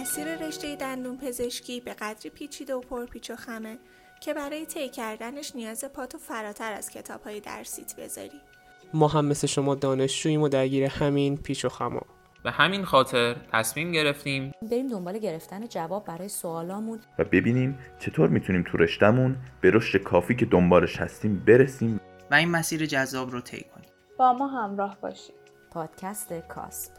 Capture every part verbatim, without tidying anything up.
مسیر رشته دندون پزشکی به قدری پیچیده و پرپیچ و خمه که برای طی کردنش نیاز پاتو فراتر از کتاب‌های درسیت بذاری. ما هم مثل شما دانشجوییم و درگیر همین پیچ و خما. به همین خاطر تصمیم گرفتیم بریم دنبال گرفتن جواب برای سوالامون و ببینیم چطور میتونیم تو رشته‌مون به رشد کافی که دنبالش هستیم برسیم و این مسیر جذاب رو طی کنیم. با ما همراه باشید. پادکست کاسپ.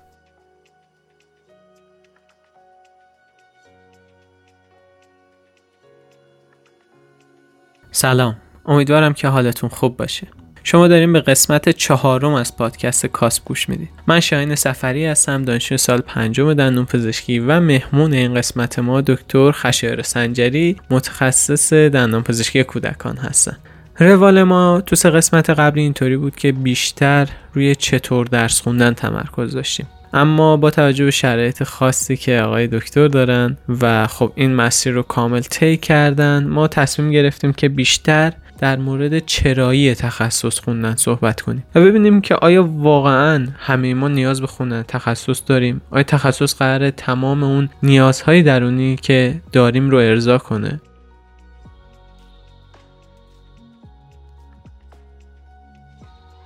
سلام، امیدوارم که حالتون خوب باشه. شما داریم به قسمت چهارم از پادکست کاسپ گوش میدید. من شاهین سفری هستم، دانشجوی سال پنجم دندون پزشکی و مهمون این قسمت ما دکتر خشایار سنجری، متخصص دندان پزشکی کودکان هستن. روال ما تو سه قسمت قبلی اینطوری بود که بیشتر روی چطور درس خوندن تمرکز داشتیم، اما با توجه به شرایط خاصی که آقای دکتر دارن و خب این مسیر رو کامل طی کردن، ما تصمیم گرفتیم که بیشتر در مورد چرایی تخصص خوندن صحبت کنیم و ببینیم که آیا واقعاً همه ما نیاز به خوندن تخصص داریم؟ آیا تخصص قراره تمام اون نیازهای درونی که داریم رو ارضا کنه؟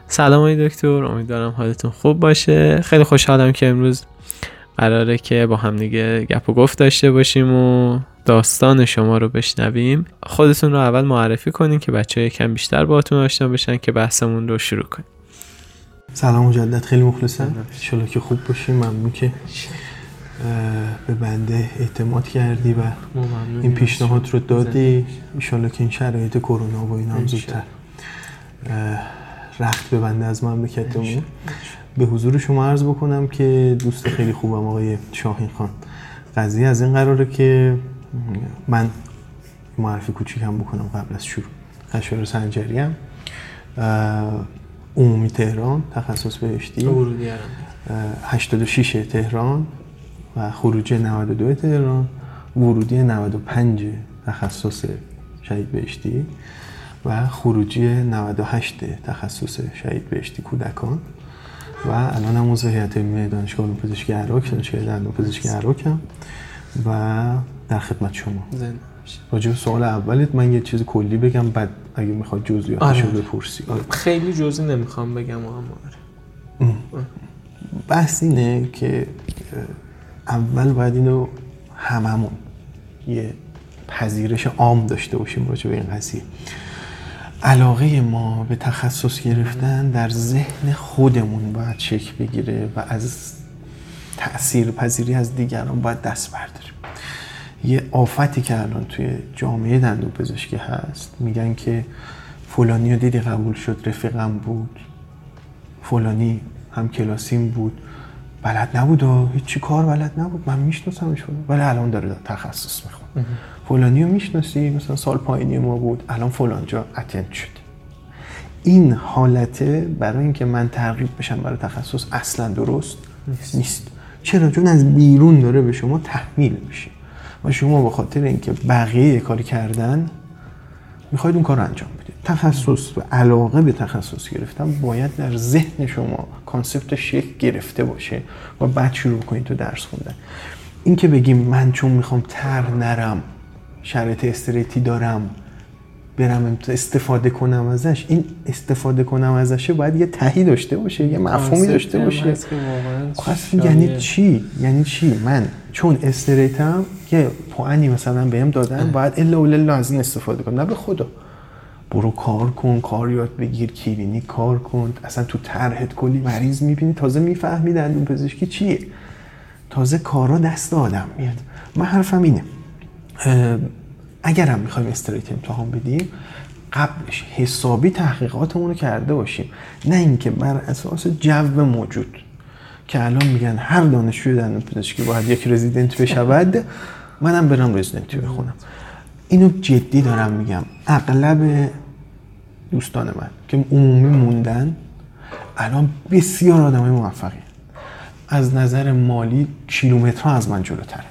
سلام آقای دکتر، امیدوارم حالتون خوب باشه. خیلی خوشحالم که امروز قراره که با هم دیگه گپ و گفت داشته باشیم و داستان شما رو بشنویم. خودتون رو اول معرفی کنین که بچه‌ها یکم بیشتر باهاتون آشنا بشن که بحثمون رو شروع کنیم. سلام مجدد، خیلی مخلصم. ان که خوب باشیم. ممنون که به بنده اعتماد کردی و این پیشنهاد رو دادی. ان که این شرایط کرونا و اینا هم زودتر رخت به بنده از مملکتمون. به حضور شما عرض بکنم که دوست خیلی خوبم آقای شاهین خان. قضیه از این قراره که من معرفی کوچیکم بکنم قبل از شروع. خشایار سنجری ام، عمومی تهران، تخصص بهشتی، ورودی هشتاد و شش تهران و خروجی نود و دو تهران، ورودی نود و پنج تخصص شهید بهشتی و خروجی نود و هشت تخصص شهید بهشتی کودکان و الان هم عضو هیئت علمی دانشگاه علوم پزشکی عراق، دانشگاه دندان پزشکی عراقم و در خدمت شما. راجع به سوال اولت من یه چیز کلی بگم، بعد اگه میخواد جزئیاتشو بپرسی. آره. خیلی جزئی نمیخوام بگم اما آره. بحث اینه که اول باید اینو هممون یه پذیرش عام داشته باشیم راجع به این قضیه. علاقه ما به تخصص گرفتن در ذهن خودمون باید شکل بگیره و از تأثیر پذیری از دیگران باید دست برداریم. یه آفتی که الان توی جامعه دندون پزشکی هست، میگن که فلانی رو دیدی قبول شد، رفیقم بود، فلانی هم کلاسیم بود، بلد نبود و هیچی کار بلد نبود، من میشناسمش ولی الان داره تخصص میخونه. فلانی رو میشناسی، مثلا سال پایینی ما بود، الان فلانجا اتند شد. این حالته برای اینکه من ترغیب بشم برای تخصص اصلا درست نیست. نیست. چرا؟ چون از بیرون داره به شما تحمیل میشه و شما به خاطر اینکه بقیه کاری کردن میخواید اون کار انجام بدید. تخصص و علاقه به تخصص گرفتن باید در ذهن شما کانسپت شکل گرفته باشه و بعد شروع کنید تو درس خوندن. این که بگیم من چون میخوام تر نرم، شرط استریتی دارم، برم استفاده کنم ازش، این استفاده کنم ازشه باید یه تهی داشته باشه، یه مفهومی داشته باشه. اصلا یعنی چی؟ یعنی چی؟ من چون استریتم یه پوانی مثلا بهم دادن باید الا الا از این استفاده کنم. نه به خدا، برو کار کن، کار یاد بگیر، کلینیک کار کن. اصلا تو طرحت کلی مریض میبینی، تازه میفهمی دندون پزشکی چیه، تازه کارا دست آدم میاد. من حرفم اینه، اگرم میخوایم استریت امتحان بدیم قبلش حسابی تحقیقاتمون رو کرده باشیم، نه اینکه بر اساس جو موجود که الان میگن هر دانشجوی دندون پزشکی باید یک رزیدنت بشود، منم برم رزیدنتی بخونم. اینو جدی دارم میگم، اغلب دوستان من که عمومی موندن الان بسیار آدمای موفقی، از نظر مالی کیلومترها از من جلوتره،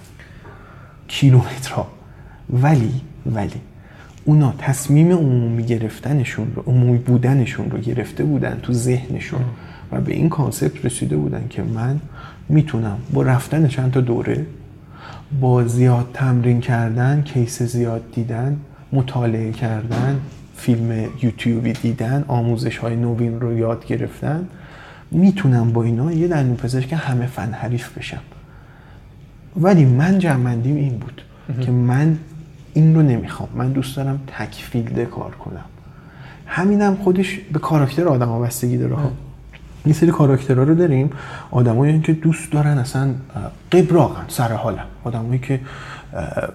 کیلومترها، ولی ولی اونا تصمیم عمومی گرفتنشون رو، عمومی بودنشون رو گرفته بودن تو ذهنشون و به این کانسپت رسیده بودن که من میتونم با رفتن چند تا دوره با زیاد تمرین کردن، کیس زیاد دیدن، مطالعه کردن، فیلم یوتیوبی دیدن، آموزش‌های نوین رو یاد گرفتن، میتونم با اینا یه دندونپزشک همه فن حریف بشم. ولی من جمع‌بندیم این بود که من این رو نمیخوام، من دوست دارم تک فیلده کار کنم. همینم خودش به کاراکتر آدم‌ها بستگی داره. یه سری کاراکترها رو داریم، آدمایی که دوست دارن اصلا قبراقن، سر حالن، آدمایی که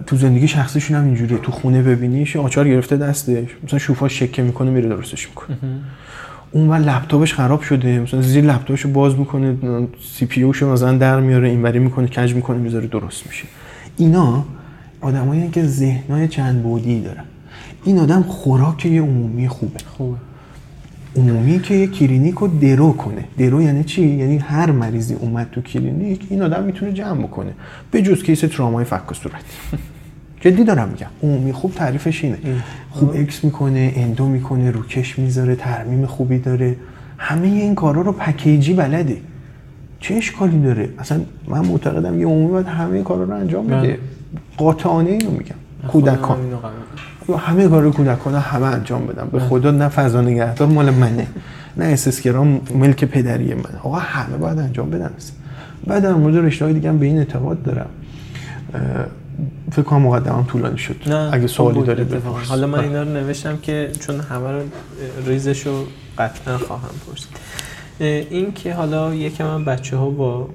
تو زندگی شخصیشون هم اینجوریه، تو خونه ببینیش آچار گرفته دستش، مثلا شوفاش شکه میکنه میره درستش میکنه. اونور لپتاپش خراب شده، مثلا زیر لپتاپش رو باز میکنه، سی پی یو شو مثلا در میاره، اینوری میکنه، کج میکنه، میذاره درست میشه. اینا آدمایی که ذهنای چند بعدی دارن. این آدم خوراک یه عمومی خوبه. خوبه. عمومی که یه کلینیک رو درو کنه. درو یعنی چی؟ یعنی هر مریضی اومد تو کلینیک این آدم میتونه جمع بکنه، به جز کیس ترومای فک و صورت. جدی دارم میگم. عمومی خوب تعریفش اینه. خوب اکس میکنه، اندو میکنه، روکش میذاره، ترمیم خوبی داره. همه این کارا رو پکیجی بلده. چه اشکالی داره؟ اصلا من معتقدم یه عمومی باید همه کارا رو انجام بده. قاطعانه اینو میگم. کودکان همه کارو کودکان همه انجام بدم، به خدا نه فضا نگهدار مال منه، نه اسسگرام ملک پدری منه، آقا همه باید انجام بدن. بعد در مورد رشته‌های دیگه هم به این اعتقاد دارم. فکر کنم مقدمه‌ام طولانی شد. اگه سوالی دارید بپرسید. حالا من اینا رو نوشتم که چون همه رو ریزشو قطعا خواهم پرسید. این که حالا یکم من بچه‌ها با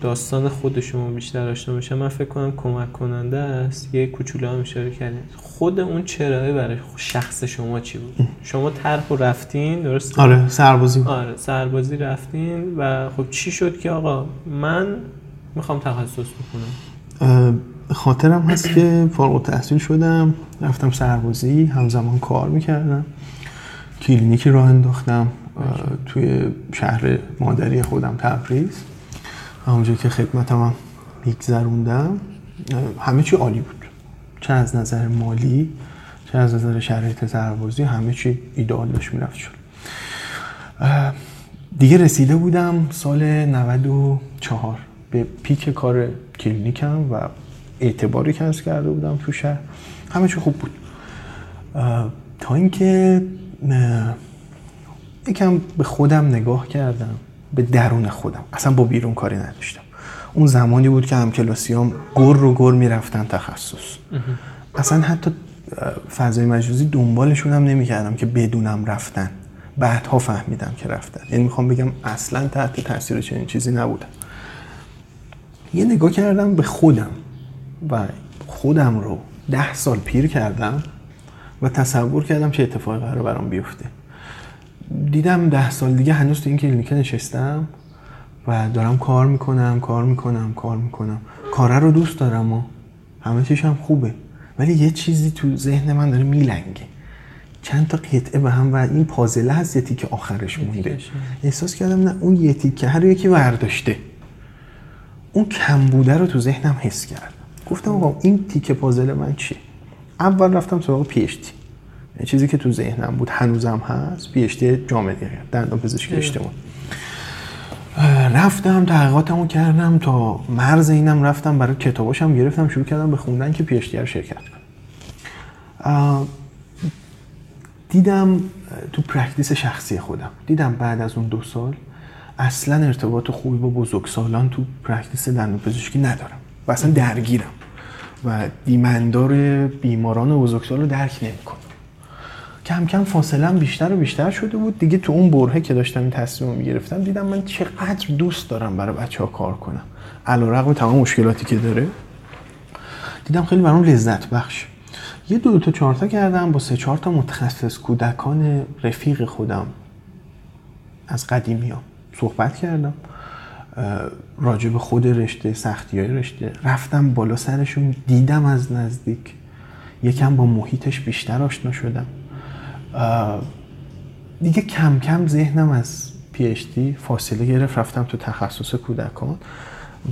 داستان خودشون بیشتر آشنا میشه، من فکر کنم کمک کننده است. یه کوچولو هم اشاره کردید. خود اون چرایه برای شخص شما چی بود؟ شما طرحو رفتین، درسته؟ آره، سربازی. آره، سربازی رفتین و خب چی شد که آقا من میخوام تخصص بکنم؟ خاطرم هست که فارغ التحصیل شدم، رفتم سربازی، همزمان کار میکردم، کلینیکی راه انداختم توی شهر مادری خودم، تبریز. همونجور که خدمتم هم میگذروندم، همه چی عالی بود، چه از نظر مالی چه از نظر شرایط سربازی، همه چی ایدئال داشت میرفت شد. دیگه رسیده بودم سال نود و چهار به پیک کار کلینیکم و اعتباری که کسب کرده بودم تو شهر، همه چی خوب بود، تا اینکه یکم به خودم نگاه کردم، به درون خودم، اصلا با بیرون کاری نداشتم. اون زمانی بود که همکلاسیام گر رو گر میرفتن تخصص، اصلا حتی فضای مجازی دنبالشون هم نمیکردم که بدونم رفتن، بعدها فهمیدم که رفتن. یعنی میخوام بگم اصلا تحت تاثیر چنین چیزی نبودم. یه نگاه کردم به خودم و خودم رو ده سال پیر کردم و تصور کردم چه اتفاقی قراره برام بیفته. دیدم ده سال دیگه هنوز تو این کلینیک نشستم و دارم کار میکنم کار میکنم کار میکنم کاره رو دوست دارم و همه چیش هم خوبه، ولی یه چیزی تو ذهن من داره میلنگه، چند تا قطعه به هم و این پازله هست، یه تیکه آخرش مونده. احساس کردم نه، اون یه تیکه هر یکی برداشته، اون کم بوده رو تو ذهنم حس کردم. گفتم آقا این تیکه پازله من چیه؟ اول رفتم سراغ پی اچ دی، چیزی که تو ذهنم بود هنوزم هست، پی اچ دی جامعه دندانپزشکی اجتماعی. رفتم تحقیقاتمو کردم، تا مرز اینم رفتم برای کتاباشم گرفتم، شروع کردم به خوندن که پی اچ دی رو شرکت کنم. دیدم تو پرکتیس شخصی خودم، دیدم بعد از اون دو سال اصلا ارتباط خوبی با بزرگسالان تو پرکتیس دندانپزشکی ندارم و اصلا درگیرم و دیمندار بیماران بزرگسال رو درک نمی‌کنم. کم کم فاصله‌ام بیشتر و بیشتر شده بود دیگه. تو اون برهه که داشتم این تصمیم رو می‌گرفتم، دیدم من چقدر دوست دارم برای بچه‌ها کار کنم، علی‌رغم تمام مشکلاتی که داره. دیدم خیلی برام لذت بخش. یه دو تا چهار تا کردم با سه چهار تا متخصص کودکان رفیق خودم از قدیمی‌ها صحبت کردم، راجع به خود رشته، سختی‌های رشته، رفتم بالا سرشون، دیدم از نزدیک، یکم با محیطش بیشتر آشنا شدم. دیگه کم کم ذهنم از پی اچ دی فاصله گرفت، رفتم تو تخصص کودکان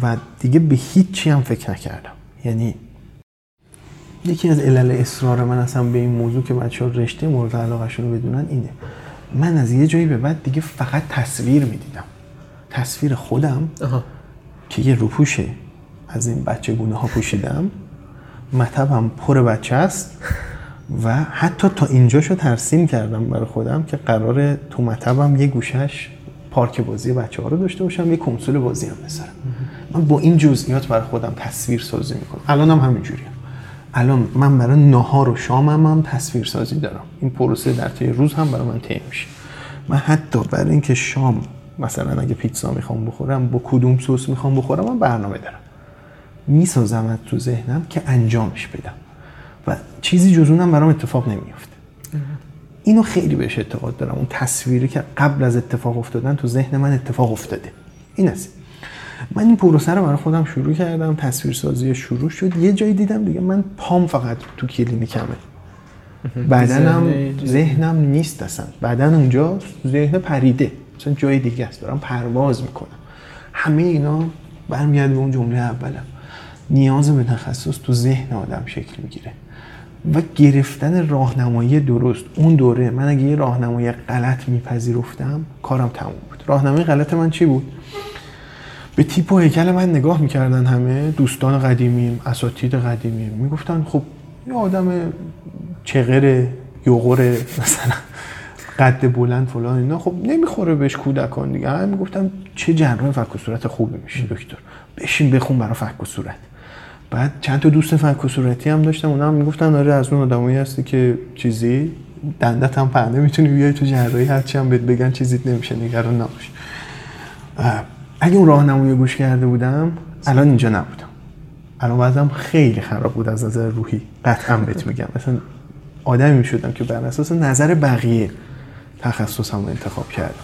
و دیگه به هیچ چی هم فکر نکردم. یعنی یکی از علل اصرار من اصلا به این موضوع که بچه‌ها رشته مورد علاقه‌شون رو بدونن اینه، من از یه جایی به بعد دیگه فقط تصویر می‌دیدم، تصویر خودم آه. که یه روپوشه از این بچه گونه ها پوشیدم، مطبم پر بچه است و حتی تا اینجاشو ترسیم کردم برای خودم که قراره تو مطبم یه گوشش پارک بازی بچه ها رو داشته باشم، یه کنسول بازی هم بذارم. من با این جزئیات برای خودم تصویر سازی میکنم. الان هم همینجوریه. الان من برای نهار و شامم هم تصویر سازی دارم. این پروسه در طی روز هم برای من طی میشه. من حتی برای اینکه شام مثلا اگه پیتزا میخوام بخورم، با کدوم سس میخوام بخورم، من برنامه دارم. میسازم تو ذهنم که انجامش بدم. و چیزی جز اونم برام اتفاق نمیفته. اینو خیلی بهش اعتقاد دارم. اون تصویری که قبل از اتفاق افتادن تو ذهن من اتفاق افتاده. این است. من این پروسه رو برای خودم شروع کردم، تصویرسازی شروع شد. یه جایی دیدم دیگه من پام فقط تو کلینیکمه، بدنم ذهنم نیست اصلا. بدن اونجا، ذهن پریده، مثلا جای دیگه است، دارم پرواز میکنم. همه اینا برمیاد به اون جمله اولم، نیاز به تخصص تو ذهن آدم شکل میگیره و گرفتن راهنمایی درست. اون دوره من اگه یه راهنمایی غلط میپذیرفتم کارم تموم بود. راهنمایی غلط من چی بود؟ به تیپ و هیکل من نگاه میکردن همه دوستان قدیمیم، اساتید قدیمیم، میگفتن خب یه آدم چغره، یغره، مثلا قد بلند فلان اینا، خب نمیخوره بهش کودکان دیگه. همه میگفتن چه جراح فک و صورت خوبی میشی دکتر، بشین بخون برای فک و صورت. بعد چند تا دوست فک و صورتی هم داشتم، اونا هم میگفتن آره از اون آدمایی هستی که چیزی دندت هم پنده، میتونی بیای تو جراحی هرچی هم بهت بگن چیزیت نمیشه، نگران نباش. اگه اون راهنمایی گوش کرده بودم الان اینجا نبودم. الان وضعم خیلی خراب بود از نظر روحی، قطعاً بهت میگم. مثلا آدمی میشدم که بر اساس نظر بقیه تخصصم رو انتخاب کردم.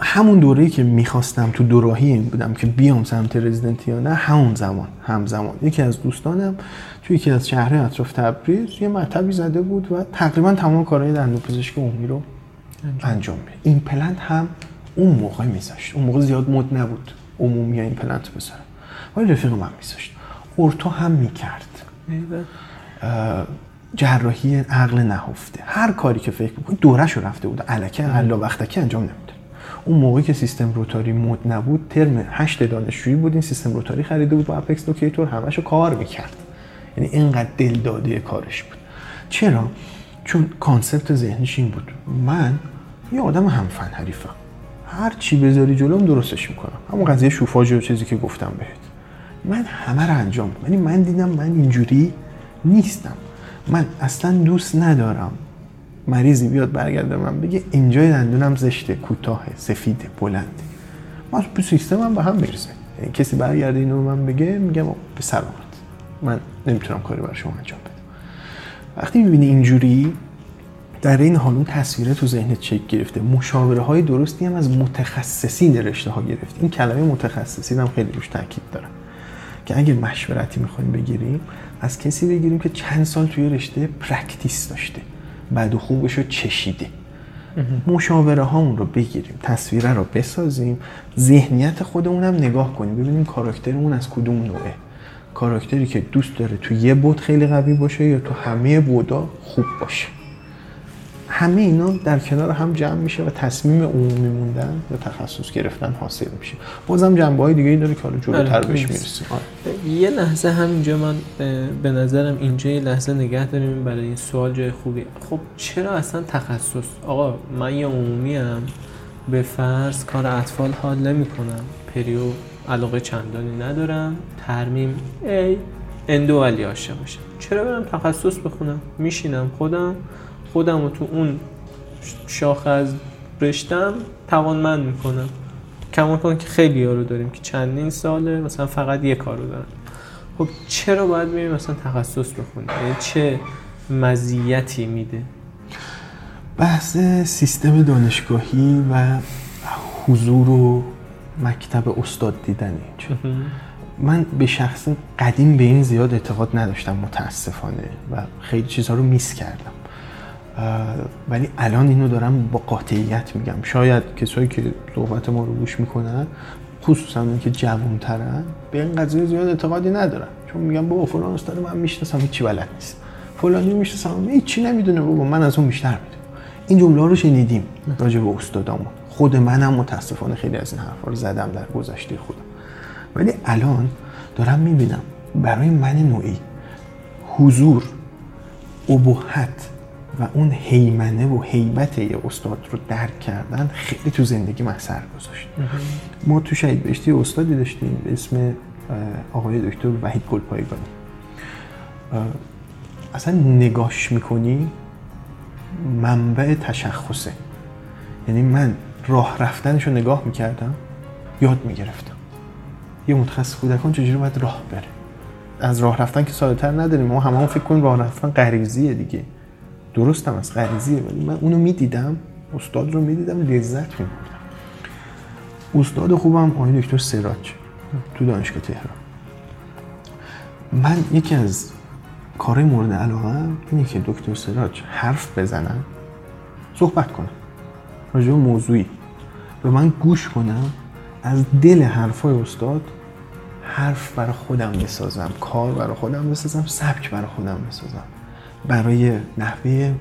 همون دوره‌ای که میخواستم تو دوراهی این بودم که بیام سمت رزیدنت یا نه، همون زمان همزمان یکی از دوستانم تو یکی از شهرهای اطراف تبریز یه مطبی زده بود و تقریباً تمام کارهای دندانپزشکی عمومی رو انجام می‌داد. این پلنت هم اون موقع میذاشت، اون موقع زیاد مد نبود عمومی این پلنت بذارم، ولی رفیق من میذاشت. اورتو هم میکرد، جراحی عقل نهفته، هر کاری که فکر میکنی دوره‌شو رفته بود، الکی الا وقتکی انجام نمیده. اون موقعی که سیستم روتاری مد نبود، ترم هشت دانشجویی بود این سیستم روتاری خریده بود با اپکس لوکیتور، همه‌شو کار میکرد. یعنی اینقدر دل داده کارش بود. چرا؟ چون کانسپت ذهنش این بود من یه آدم هم فن حریفم، هر چی بذاری جلوم درستش میکنم. همون قضیه شوفاژ و چیزی که گفتم بهت، من همه رو انجام میدم. یعنی من دیدم من اینجوری نیستم. من اصلا دوست ندارم مریضی بیاد برگرده من بگه اینجای دندونم زشته، کوتاهه، سفیده، بلنده. من تو سیستمم به هم میریزه. یعنی کسی برگرده اینو من بگه، میگم به سلامت، من نمیتونم کاری برای شما انجام بدم. وقتی میبینی اینجوری در این حال، اون تصویره تو ذهنت شکل گرفته. مشاوره های درستی هم از متخصصین رشته ها گرفت. این کلمه متخصصین هم خیلی روش تاکید دارم که اگه مشورتی میخوایم بگیریم، از کسی بگیریم که چند سال توی رشته پرکتیس داشته، بد و خوبشو چشیده. مشاوره هامون رو بگیریم، تصویره رو بسازیم، ذهنیت خودمونم نگاه کنیم، ببینیم کاراکترمون از کدوم نوعه. کاراکتری که دوست داره تو یه بود خیلی قوی باشه یا تو همه بودا خوب باشه. همه اینا در کنار هم جمع میشه و تصمیم عمومی موندن یا تخصص گرفتن حاصل میشه. بازم جنبه‌های دیگه‌ای داره که حالا جلوتر بهش میرسیم. یه لحظه همینجا من به نظرم اینجا یه لحظه نگه داریم برای این سوال، جای خوبیه. خب چرا اصلا تخصص؟ آقا من یه عمومی ام، به فرض کار اطفال حال نمی‌کنم، پریو علاقه چندانی ندارم، ترمیم ای اندو علی عاشق باشم، چرا برم تخصص بخونم؟ میشینم خودم خودم رو تو اون شاخه از رشتم توانمند میکنم. کماکان که خیلی ها رو داریم که چندین ساله مثلا فقط یه کار رو دارن. خب چرا باید میریم مثلا تخصص بخونیم؟ چه مزیتی میده؟ بحث سیستم دانشگاهی و حضور و مکتب استاد دیدنی. من به شخص قدیم به این زیاد اعتقاد نداشتم متاسفانه و خیلی چیزها رو میس کردم، ولی الان اینو دارم با قاطعیت میگم. شاید کسایی که صحبت ما رو گوش میکنن، خصوصا اون که جوانترن، به این قضیه زیاد اعتقادی ندارن، چون میگم بابا فلان استاد من میشناسم هیچ چی بلد نیست، فلانی میشناسم هیچ چی نمیدونه، بابا من از اون بیشتر میدونم. این جمله رو شنیدیم راجع به استادامون. خود منم متاسفانه خیلی از این حرفا رو زدم در گذشته خودم. ولی الان دارم میبینم برای من نوعی حضور، ابهت و اون هیمنه و هیبت یه استاد رو درک کردن خیلی تو زندگی من اثر گذاشت. ما تو شهید بهشتی استادی داشتیم به اسم آقای دکتر وحید گلپایگانی. اصلا نگاش میکنی منبع تشخصه، یعنی من راه رفتنشو نگاه میکردم یاد میگرفتم. یه متخصص کودکان چجوری باید راه بره، از راه رفتن که ساده تر نداریم، ما همه هم فکر کنیم راه رفتن غریزیه دیگه، درستم از غریزیه، ولی من اونو میدیدم، استاد رو میدیدم، لذت میبردم. استاد خوبم آقای دکتر سراج تو دانشگاه تهران. من یکی از کارهای مورد علاقه‌ام اینه که دکتر سراج حرف بزنم، صحبت کنم راجع به موضوعی، به من گوش کنم، از دل حرفای استاد حرف برای خودم بسازم، کار برای خودم بسازم، سبک برای خودم بسازم، برای نحوه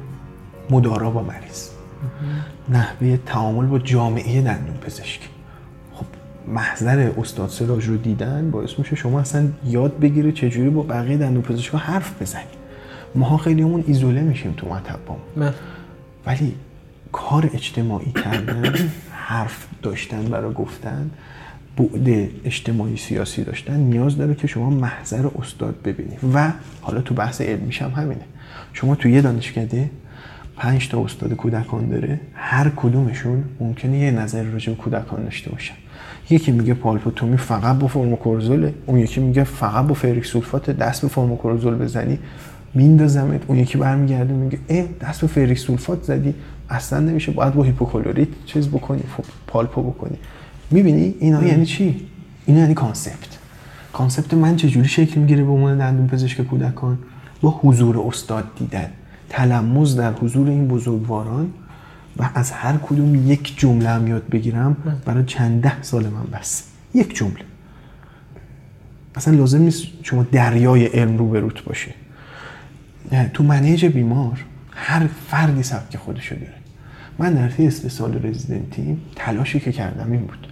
مدارا با مریض، نحوه تعامل با جامعه دندون پزشکی. خب محضر استاد سراج رو دیدن باعث میشه شما اصلا یاد بگیره چجوری با بقیه دندون پزشکا حرف بزنی. ماها خیلی همون ایزوله میشیم تو مطبمون، ولی کار اجتماعی کردن، حرف داشتن برای گفتن، بعد اجتماعی سیاسی داشتن نیاز داره که شما محضر استاد ببینید. و حالا تو بحث علمیش هم همینه، شما تو یه دانشکده پنج تا استاد کودکان داره، هر کدومشون ممکنه یه نظر راجع به کودکان داشته باشن. یکی میگه پالپوتومی فقط با فرماکورزوله، اون یکی میگه فقط با فریکسولفات دست به فرماکورزول بزنی میندازمت، اون یکی برمیگرده میگه اه دست به فریکسولفات زدی اصلا نمیشه، باید با هیپوکلوریت چیز بکنی، پالپو بکنی. میبینی اینا یعنی چی؟ اینا یعنی کانسپت. کانسپت من چجوری شکل میگیره به عنوان دندون پزشک کودکان؟ با حضور استاد دیدن، تلمس در حضور این بزرگواران، و از هر کدوم یک جمله هم یاد بگیرم برای چند ده سال من بس. یک جمله. اصلا لازم نیست شما دریای علم رو بروت باشه. تو منیج بیمار هر فردی سبک خودشو داره. من در طی سال رزیدنتی تلاشی که کردم این بود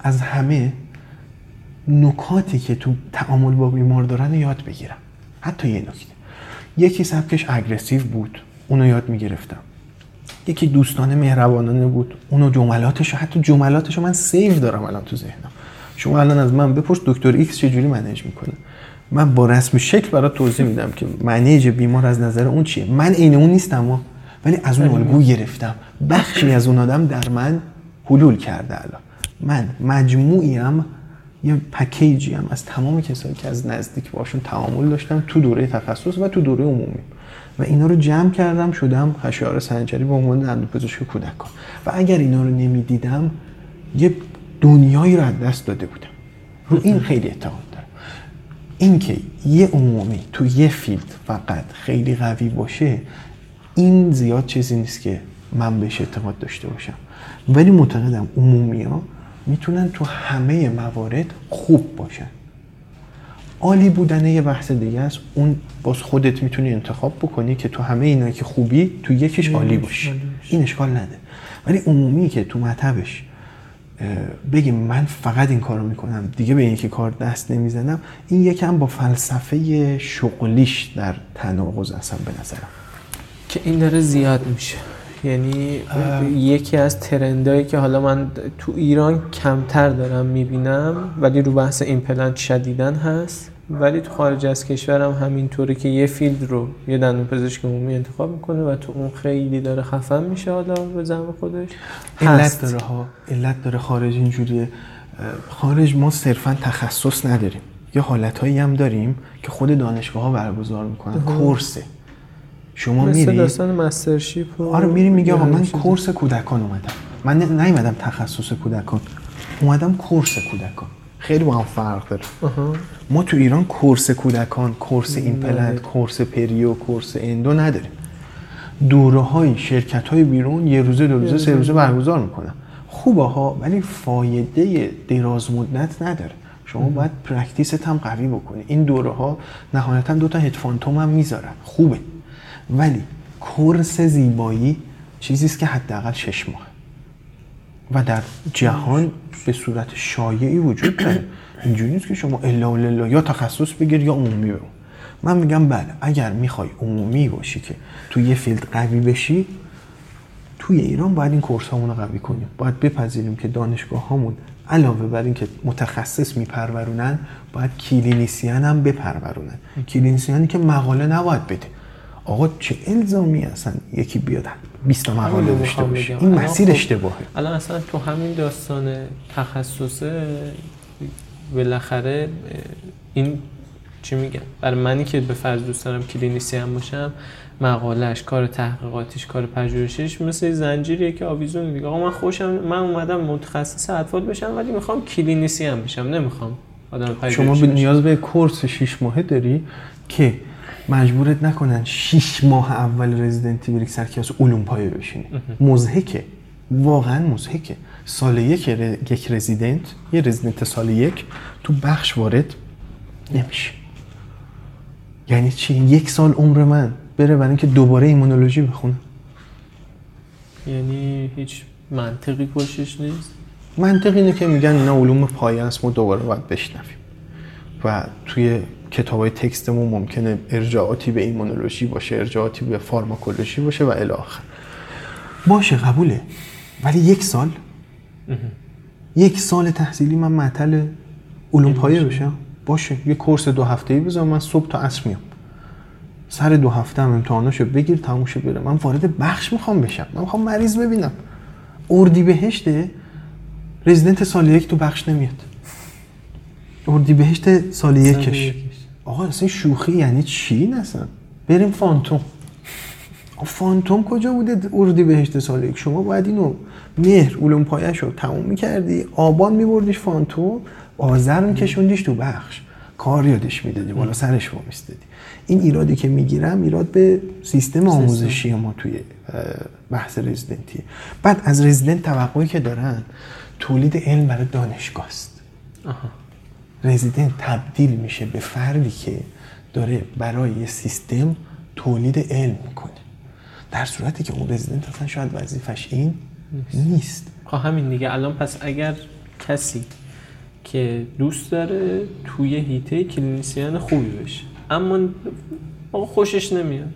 از همه نکاتی که تو تعامل با بیمار دارن یاد بگیرم، حتی یه نکته. یکی سبکش اگریسیو بود، اونو یاد میگرفتم. یکی دوستانه مهربانانه بود، اونو جملاتش، حتی جملاتشو من سیو دارم الان تو ذهنم. شما الان از من بپرس دکتر ایکس چه جوری منیج میکنه، من با رسم شکل برات توضیح میدم که منیج بیمار از نظر اون چیه. من عین اون نیستم و ولی از اون الگو گرفتم، بخشی از اون آدم در من حلول کرده. الان من مجموعیم، یه پکیجی هم از تمام کسایی که از نزدیک باشون تعامل داشتم تو دوره تخصص و تو دوره عمومی، و اینا رو جمع کردم شدم خشایار سنجری به عنوان دندونپزشک کودکان. و اگر اینا رو نمیدیدم یه دنیایی رو از دست داده بودم. رو این خیلی اعتقاد دارم، اینکه یه عمومی تو یه فیلد فقط خیلی قوی باشه این زیاد چیزی نیست که من بهش اعتقاد داشته باشم، ولی معتقدم عمومی‌ها میتونن تو همه موارد خوب باشن. عالی بودن یه بحث دیگه است، اون باز خودت میتونی انتخاب بکنی که تو همه اینا که خوبی تو یکیش عالی باشی، این اشکال نده. ولی عمومی که تو مطبش بگیم من فقط این کارو میکنم دیگه، به این که کار دست نمیزنم، این یکم با فلسفه شغلیش در تناقض هستم به نظرم، که این داره زیاد میشه. یعنی یکی از ترندایی که حالا من تو ایران کمتر دارم میبینم ولی رو بحث ایمپلنت شدیدن هست، ولی تو خارج از کشورم همینطوره که یه فیلد رو یه دندونپزشک عمومی انتخاب میکنه و تو اون خیلی داره خفن میشه. حالا به زعم خودش علت داره ها، علت داره. خارج اینجوریه، خارج ما صرفا تخصص نداریم، یه حالتایی هم داریم که خود دانشگاه‌ها برگزار میکنن، کورسه. شما میری مثلا داستان مسترشیپ و آره میری میگه آقا من کورس کودکان اومدم، من نیومدم تخصص کودکان، اومدم کورس کودکان. خیلی با هم فرق داره. آها. ما تو ایران کورس کودکان، کورس ایمپلنت، کورس پریو، کورس اندو نداریم. دوره‌های شرکت‌های بیرون یه روزه، دو روزه، سه روزه برگزار میکنن. خوبه ها، ولی فایده دراز مدت نداره. شما باید پرکتیست هم قوی بکنی. این دوره‌ها نهایتاً دو تا هد فانتوم هم میذارن. خوبه. ولی کورس زیبایی چیزیست که حداقل شش ماه و در جهان به صورت شایعی وجود داره. اینجوری نیست که شما الا لله یا تخصص بگیر یا عمومی بمون. من میگم بله، اگر میخوای عمومی باشی که تو یه فیلد قوی بشی، توی ایران باید این کورس هامون رو قوی کنیم. باید بپذیریم که دانشگاه هامون علاوه بر این که متخصص میپرورونن، باید کلینیسیان هم بپرورونن. کلینیسیانی که مقاله نباید بده. آقا چه الزامی هستن یکی بیاد بیست مقاله نوشته باشه؟ این مسیر اشتباهه. الان اصلا تو همین داستان تخصصه بالاخره این چی میگن؟ برای منی که به فرض دوست دارم کلینیسیان باشم، مقالهش، کار تحقیقاتیش، کار پژوهشیش مثل زنجیریه که آویزون دیگه. آقا من خوشم، من اومدم متخصص اطفال بشم ولی میخوام کلینیسیان بشم، نمیخوام آدم پژوهش. شما به نیاز به کورس شش ماهه داری که مجبورت نکنن شش ماه اول رزیدنتی بری سر کلاس علوم پایه بشینی. مضحکه، واقعا مضحکه. سال یک یک رزیدنت، یه رزیدنت سال یک تو بخش وارد نمیشه. یعنی چی؟ یک سال عمر من بره برای اینکه دوباره ایمونولوژی بخونم. یعنی هیچ منطقی پشتش نیست. منطق اینه که میگن اینا علوم پایه است، ما دوباره باید بشنویم و توی کتابای تکستمون ممکنه ارجاعاتی به ایمونولوژی باشه، ارجاعاتی به فارماکولوژی باشه و الی آخر. باشه، قبوله، ولی یک سال یک سال تحصیلی من معطل علوم پایه بشم؟ باشه، یه کورس دو هفته‌ای بذارم، من صبح تا عصر میام، سر دو هفته هم امتحاناشو بگیر تمومشو بره. من وارد بخش میخوام بشم، من میخوام مریض ببینم. اردیبهشت رزیدنت سال یک تو بخش نمیاد. اردیبهشت سال یکش. آقا اصلا شوخی یعنی چی؟ نسن بریم فانتوم. فانتوم کجا بوده اردیبهشت سال یک؟ شما باید اینو مهر علوم پایه‌شو تموم میکردی، آبان میبردیش فانتوم، آذر میکشوندیش تو بخش، کار یادش میدادی، بالا سرش رو میستدی. این ایرادی که میگیرم ایراد به سیستم آموزشی ما توی بحث رزیدنتیه. بعد از رزیدنت توقعی که دارن تولید علم برای دانشگاه است. رزیدنت تبدیل میشه به فردی که داره برای سیستم تولید علم میکنه، در صورتی که اون رزیدنت اصلا شاید وظیفش این نیست. خب همین دیگه. الان پس اگر کسی که دوست داره توی هیته کلینیسیان خوبی بشه اما آقا خوشش نمیاد،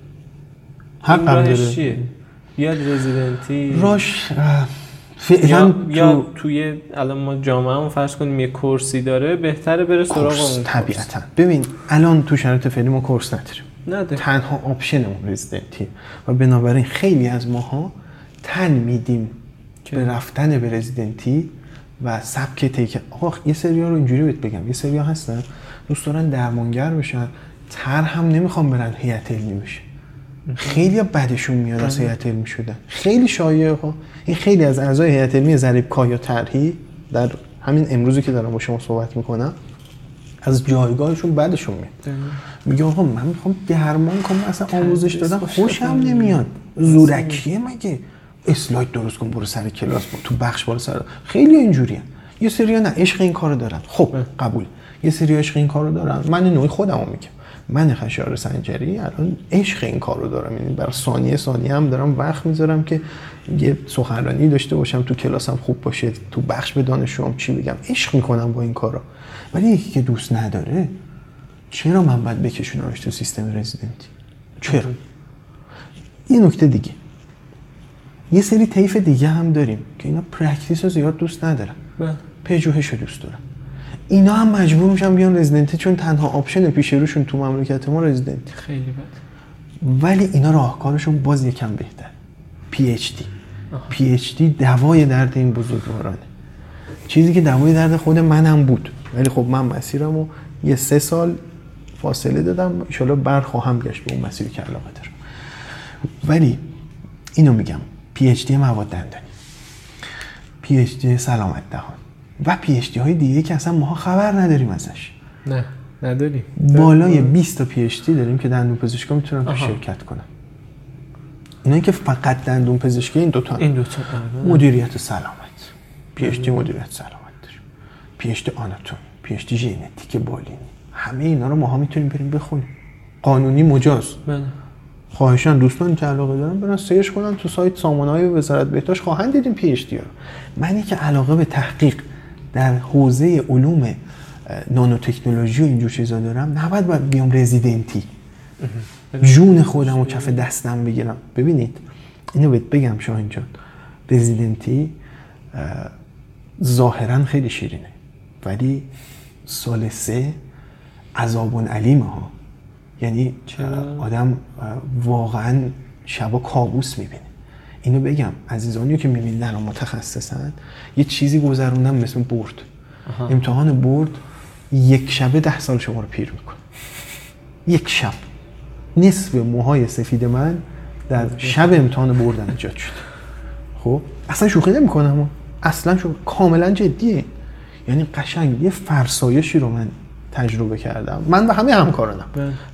حق راهش چیه؟ بیاد رزیدنتی راش فعلا یا تو... توی الان ما جامعه‌مون فرض کنیم یه کورسی داره، بهتره بره سراغ اون. طبیعتاً ببین الان تو شرایط فعلی ما کورس نداریم، نداریم، تنها آپشنمون رزیدنتی و بنابراین خیلی از ماها تن میدیم به رفتن به رزیدنتی و سبک تیک. آخ یه سریا رو اینجوری بهت بگم، یه سریا هستن دوست دارن درمانگر بشن، تر هم نمیخوام برن هیئت علمی بشه. خیلی بدشون میاد از هیئت علمی شدن، خیلی شایعه ها. این خیلی از اعضای هیئت علمی ضریبکا یا طرحی در همین امروزی که دارم با شما صحبت میکنم از جایگاهشون بدشون میاد، میگه آقا من میخوام درمان کنم، اصلا آموزش دادن خوشم نمیاد. زورکیه مگه؟ اسلاید درست کن برو سر کلاس، برو تو بخش، بالا سر. خیلی اینجوریه. یه سریا نه عشق این کارو دارن. خب قبول. یه سریا عشق این کارو دارن. من نوعی خودمو میگم. من خشایار سنجری الان عشق این کارو دارم. یعنی برای ثانیه ثانیه هم دارم وقت میذارم که یه سخنرانی داشته باشم، تو کلاسم خوب باشه، تو بخش به دانشجوام چی بگم. عشق میکنم با این کارا. ولی یکی که دوست نداره چرا من باید بکشونمش تو سیستم رزیدنتی؟ چرا؟ این نکته دیگه. یه سری طیف دیگه هم داریم که اینا پرکتیس رو زیاد دوست ندارن، پژوهش رو دوست دارن. اینا هم مجبور میشن بیان رزیدنتی چون تنها آپشن پیش روشون تو مملکت ما رزیدنتی. خیلی بد. ولی اینا راهکارشون باز یکم بهتر. پی اچ دی. پی اچ دی دوای درد این بزرگوارانه. چیزی که دوای درد خود منم بود. ولی خب من مسیرمو یه سه سال فاصله دادم، ان شاءالله برخواهم گشت به اون مسیری که علاقه دارم. ولی اینو میگم پی اچ دی مواد دندانی، پی اچ دی سلامت دهان و پی اچ دی های دیگه که اصلا ماها خبر نداریم ازش. نه نداریم. بالای بیست تا پی اچ دی داریم که دندون پزشکا میتونن تو شرکت کنن. اینا که فقط دندون پزشکی این دو تا این دو تا مدیریت سلامت، پی اچ دی مدیریت سلامت داریم، پی اچ دی آناتومی، پی اچ دی ژنتیک بالینی. همه اینا رو ماها میتونیم بریم بخونیم. قانونی مجاز. بله. خواهشان دوستان که علاقه دارن برن سرچ کنن تو سایت سامانه‌های وزارت بهداشت، خواهن دیدیم پی اچ دی رو. منی که علاقه به تحقیق در حوزه علوم نانو تکنولوژی و اینجور چیزا دارم، نباید باید بیام رزیدنتی جون خودم و کف دستم بگیرم. ببینید اینو بهت بگم شاهین جان، رزیدنتی ظاهرا خیلی شیرینه ولی سال سه عذابون علیمه ها. یعنی چرا؟ آدم واقعا شبا کابوس میبینه. اینو بگم عزیزانی که میبینن و متخصصن، یه چیزی گذروندن مثل برد. آها. امتحان برد یک شبه ده سال شما رو پیر میکنه. یک شب نصف موهای سفید من در شب امتحان بردن ایجاد شد. خب اصلا شوخی نمیکنم، اصلا شو کاملا جدیه. یعنی قشنگ یه فرسایشی رو من تجربه کردم، من و همه همکارانم،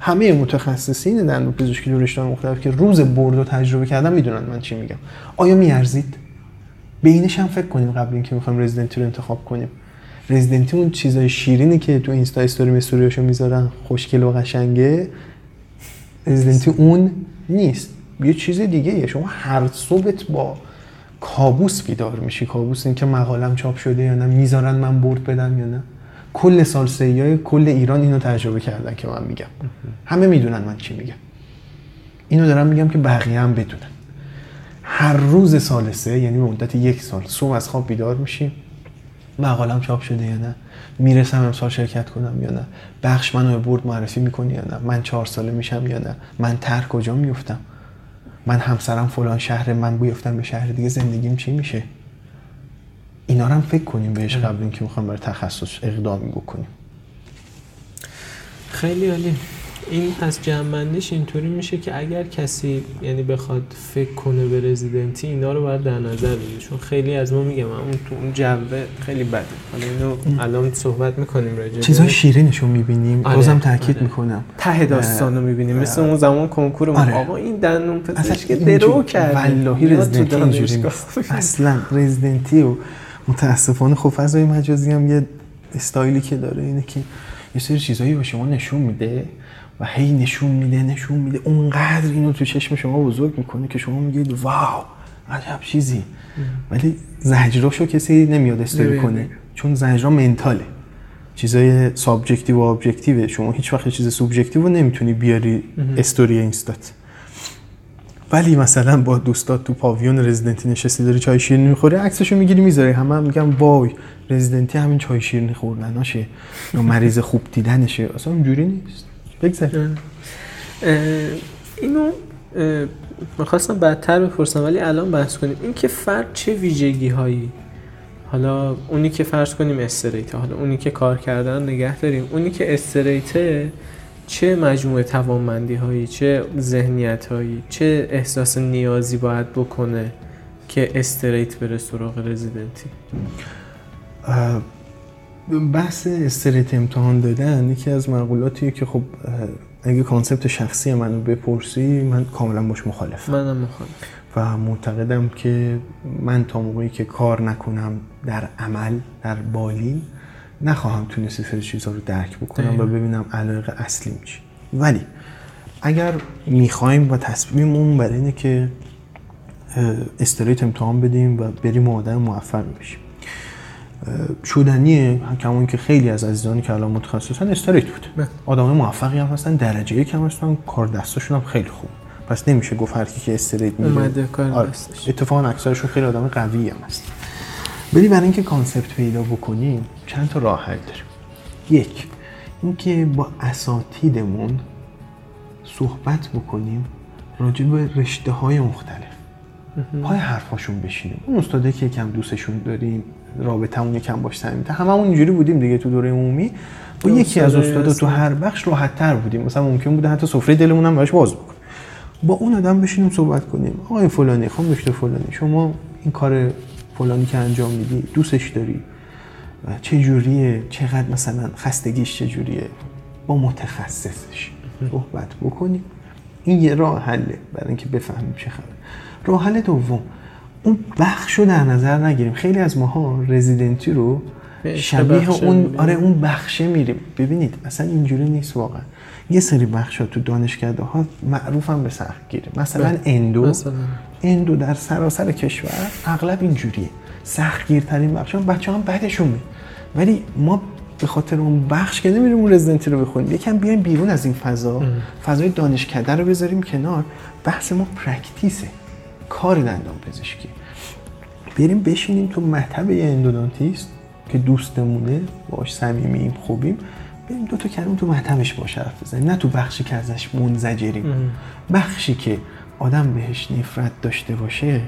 همه متخصصین دندون پزشکی در رشته‌های مختلف که روز برد رو تجربه کردم میدونن من چی میگم. آیا میارزید؟ بینش هم فکر کنیم قبل اینکه میخوایم رزیدنتی رو انتخاب کنیم. رزیدنتی اون چیزای شیرینی که تو اینستا استوری مستوریاشو میذارن خوشگل و قشنگه، رزیدنتی اون نیست، یه چیز دیگه ایه. شما هر صبحت با کابوس بیدار میشی، کابوس این که مقالم چاپ شده یا نه، میذارن من برد بدم یا نه. کل سالسیای کل ایران اینو تجربه کردن که من میگم. همه میدونن من چی میگم، اینو دارم میگم که بقیه هم بدونن. هر روز سالسه، یعنی مدت یک سال، صبح از خواب بیدار میشی، مقالم چاپ شده یا نه، میرسم امسال شرکت کنم یا نه، بخش منو به برد معرفی میکنی یا نه، من چهار ساله میشم یا نه، من طرح کجا میفتم، من همسرم فلان شهر، من بیفتم به شهر دیگه زندگیم چی میشه. اینا رو هم فکر کنیم بهش قبل اینکه میخوام برای تخصص اقدامی بکنیم. خیلی عالی. این پس جمع‌بندیش اینطوری میشه که اگر کسی یعنی بخواد فکر کنه به رزیدنتی، اینا رو باید در نظر بگیره، چون خیلی از ما میگم اون تو اون جنبه خیلی بده. حالا اینو الان صحبت میکنیم راجع به چیزای شیرینشو میبینیم، بازم تاکید میکنم ته داستانو میبینیم، مثل اون زمان کنکور ما. آقا این دندون پزشکی درو کرد، والله رزیدنتی اینجوری نیست اصلا. رزیدنتی و متاسفانه خب فضای مجازی هم یه استایلی که داره اینه که یه سری چیزایی به شما نشون میده و هی نشون میده نشون میده اونقدر اینو تو چشم شما بزرگ میکنه که شما میگید واو عجب چیزی. ولی زجراشو کسی نمیاد استوری کنه، چون زجرا منتاله، چیزای سابجکتیو و ابجکتیوه. شما هیچ وقت چیز سوبجکتیو رو نمیتونی بیاری استوری اینستات. ولی مثلا با دوستات تو پاویون رزیدنتی نشستی داری چای شیرینی می‌خوری، عکسشو میگیری می‌ذاری، همه هم میگن وای رزیدنتی همین چای شیرینی خوردنشه یا مریض خوب دیدنشه. اصلا اینجوری نیست. بگذار اینو می‌خواستم بعدتر بپرسم ولی الان بحث کنیم، این که فرد چه ویژگی‌هایی، حالا اونی که فرض کنیم استریته، حالا اونی که کار کردن نگه داریم، اونی که استریته چه مجموعه توانمندی‌هایی، چه ذهنیت‌هایی، چه احساس نیازی باید بکنه که استریت بره سراغ رزیدنتی؟ بحث استریت امتحان دادن یکی از مقولاتیه که خب اگه کانسپت شخصی منو بپرسی، من کاملا باش مخالفم. منم مخالفم و معتقدم که من تا موقعی که کار نکنم در عمل، در بالی، نخواهم تونستی سری چیزها رو درک بکنم دایم. و ببینم علاقه اصلیم چی. ولی اگر میخوایم و تصمیممون برای اینه که استریت امتحان بدیم و بریم و آدم موفق بشیم، شدنیه. کمون که خیلی از عزیزانی که الان متخصصن استریت بود، آدم موفقی هم هستن، درجه یک هم هستن، کار دستشون هم خیلی خوب. پس نمیشه گفت هر کی که استریت میده کار دستش. اتفاقا اکثرشون خیلی آدم قوی هم هستن. ولی برای اینکه کانسپت پیدا بکنیم چند تا راه حل داریم. یک، اینکه با اساتیدمون صحبت بکنیم راجع به رشته‌های مختلف، پای حرفاشون بشینیم. اون استاده که یکم دوستشون داریم، رابطه‌مون یکم باش صمیمیته. هممون اینجوری بودیم دیگه تو دوره عمومی، با یکی از استادا تو هر بخش راحت‌تر بودیم، مثلا ممکن بود حتی سفره دلمون هم براش باز بکنیم. با اون آدم بشینیم صحبت کنیم، آقای فلانی، خانم دکتر فلانی، شما این کار فلانی که انجام میدی دوستش داری؟ چه جوریه؟ چقدر مثلا خستگیش چجوریه؟ با متخصصش صحبت بکنیم. این یه راه حله برای اینکه بفهمیم چه خبره. راه حل دوم، اون بخشو در نظر نگیریم. خیلی از ماها رزیدنتی رو شبیه اون آره اون بخشه میریم. ببینید اصلا اینجوری نیست واقعا. یه سری بخشا تو دانشگاه‌ها معروفن به سختگیری، مثلا اندو مثلا. اندو در سراسر کشور اغلب اینجوریه، سختگیرترین بخشا بچه‌ها بعدشون میاد. ولی ما به خاطر اون بخش که نمیریم اون رزیدنتی رو بخونیم، یکم بیایم بیرون از این فضا، فضای دانشکده رو بذاریم کنار، بحث ما پرکتیسه، کار دندان پزشکی. بریم بشینیم تو مطب یه اندودانتیست که دوستمونه، باهاش صمیمیم، خوبیم، بریم دو تا کلمه تو مطبش باشه حرف بزنیم، نه تو بخشی که ازش منزجریم. بخشی که آدم بهش نفرت داشته باشه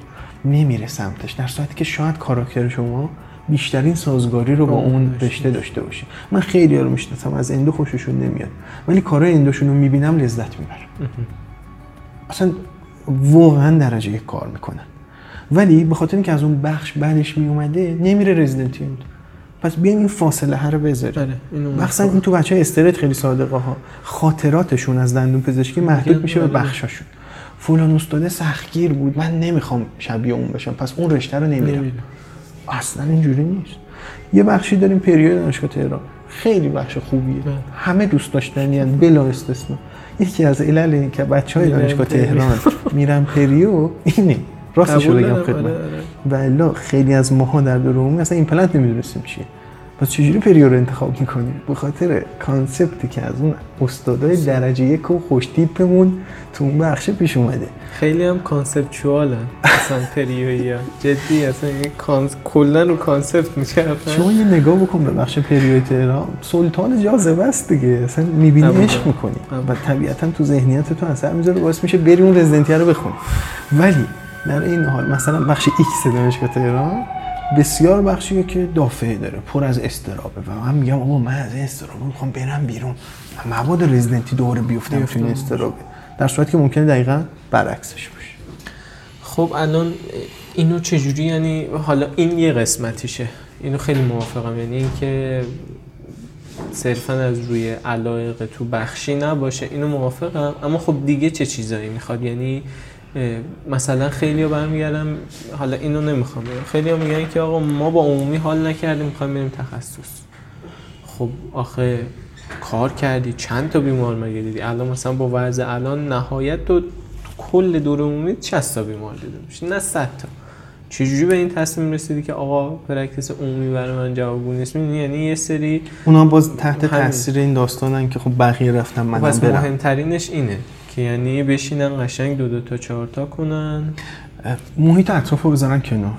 نمیره سمتش، در صورتی که شاید کاراکتر شما بیشترین سازگاری رو با اون رشته داشته باشه. من خیلی ها رو میشناسم از اندو خوششون نمیاد، ولی کارهای اندوشون رو میبینم لذت میبرم، اصلا واقعا درجه یک کار میکنن. ولی به خاطر اینکه از اون بخش بعدش میومده نمیره رزیدنتی اون. پس بیایم این فاصله ها رو بذاریم. مثلا این تو بچه‌ها استرت خیلی صادقه ها، خاطراتشون از دندون پزشکی محدود میشه به بخشاشون. فلان استاد سختگیر بود، من نمیخوام شبیه اون بشم، پس اون رشته رو نمیرم. اصلا اینجوری نیست. یه بخشی داریم پریود دانشگاه تهران، خیلی بخش خوبیه، همه دوست داشتنی ان بلا استثنا. یکی از علل این که بچهای دانشگاه تهران میرن پریود اینه، راستشو بگم خدمت والله خیلی از ماها در درومی اصلا ایمپلنت نمیدونستیم چیه. پس چجوری پریو رو انتخاب میکنیم؟ به خاطر کانسپتی که از اون استادای درجه یک و خوشتیپمون تو اون بخش پیش اومده. خیلی هم کانسپچوالن اصلا پریویا، جدی اصلا این کانس کلا رو کانسپت میچرخه. شما یه نگاه بکن به بخش پریوی تهران، سلطان جاذبه است دیگه، اصلا میبینی عشق میکنی و طبیعتا تو ذهنیت تو اثر میذاره، باعث میشه بری اون رزیدنتی رو بخونی. ولی در این حال مثلا بخش ایکس دانشگاه تهران بسیار بخشیه که دافعه داره، پر از استرابه و من میگم آقا من از این استرابه میخوام برم بیرون، مبادا رزیدنتی دوباره بیفتم تو این استرابه، در صورتی که ممکنه دقیقاً برعکسش باشه. خب الان اینو چجوری، یعنی حالا این یه قسمتیشه، اینو خیلی موافقم، یعنی اینکه صرفاً از روی علایق تو بخشی نباشه، اینو موافقم. اما خب دیگه چه چیزایی میخواد؟ یعنی مثلا خیلی ها برمیگردم، حالا اینو نمیخوام بگم، خیلی ها میگن که آقا ما با عمومی حال نکردیم میخوایم بریم تخصص. خب آخه کار کردی، چند تا بیمار مگه دیدی؟ الان مثلا با وضع الان نهایت تو کل دوره عمومی شصت تا بیمار دیده میشه، نه صد تا. چجوری به این تصمیم رسیدی که آقا پرکتیس عمومی برای من جوابگو نیست؟ یعنی یه سری اونا باز تحت تاثیر این داستانن که خب بقیه رفتن من برم. مهمترینش اینه که یعنی بشینن قشنگ دو دو تا چهار تا کنن، محیط اطراف رو بذارن کنار،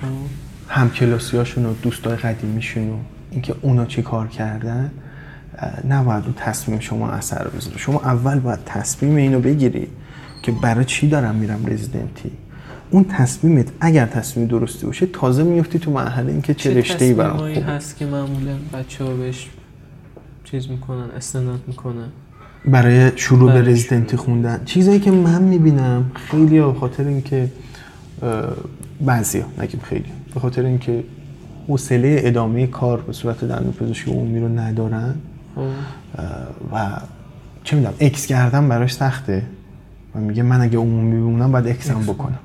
همکلاسی‌هاشون و دوستای قدیمیشون و اینکه اونا چی کار کردن نباید اون تصمیم شما اثر بذاره. شما اول باید تصمیم اینو بگیری که برای چی دارم میرم رزیدنتی. اون تصمیمت اگر تصمیم درستی باشه تازه میفتی تو مرحله اینکه چه رشته‌ای برام خوبه. تصمیمایی هست که معمولا بچه‌ها بهش چیز میکنن، استناد میکنن برای شروع به رزیدنتی خوندن. چیزایی که من میبینم خیلی ها به خاطر اینکه بعضی ها نگیم خیلی به خاطر اینکه حوصله ادامه کار به صورت دندانپزشکی عمومی رو ندارن و چه میدونم اکس کردن براش سخته و میگه من اگه عمومی بمونم بعد اکس هم بکنم،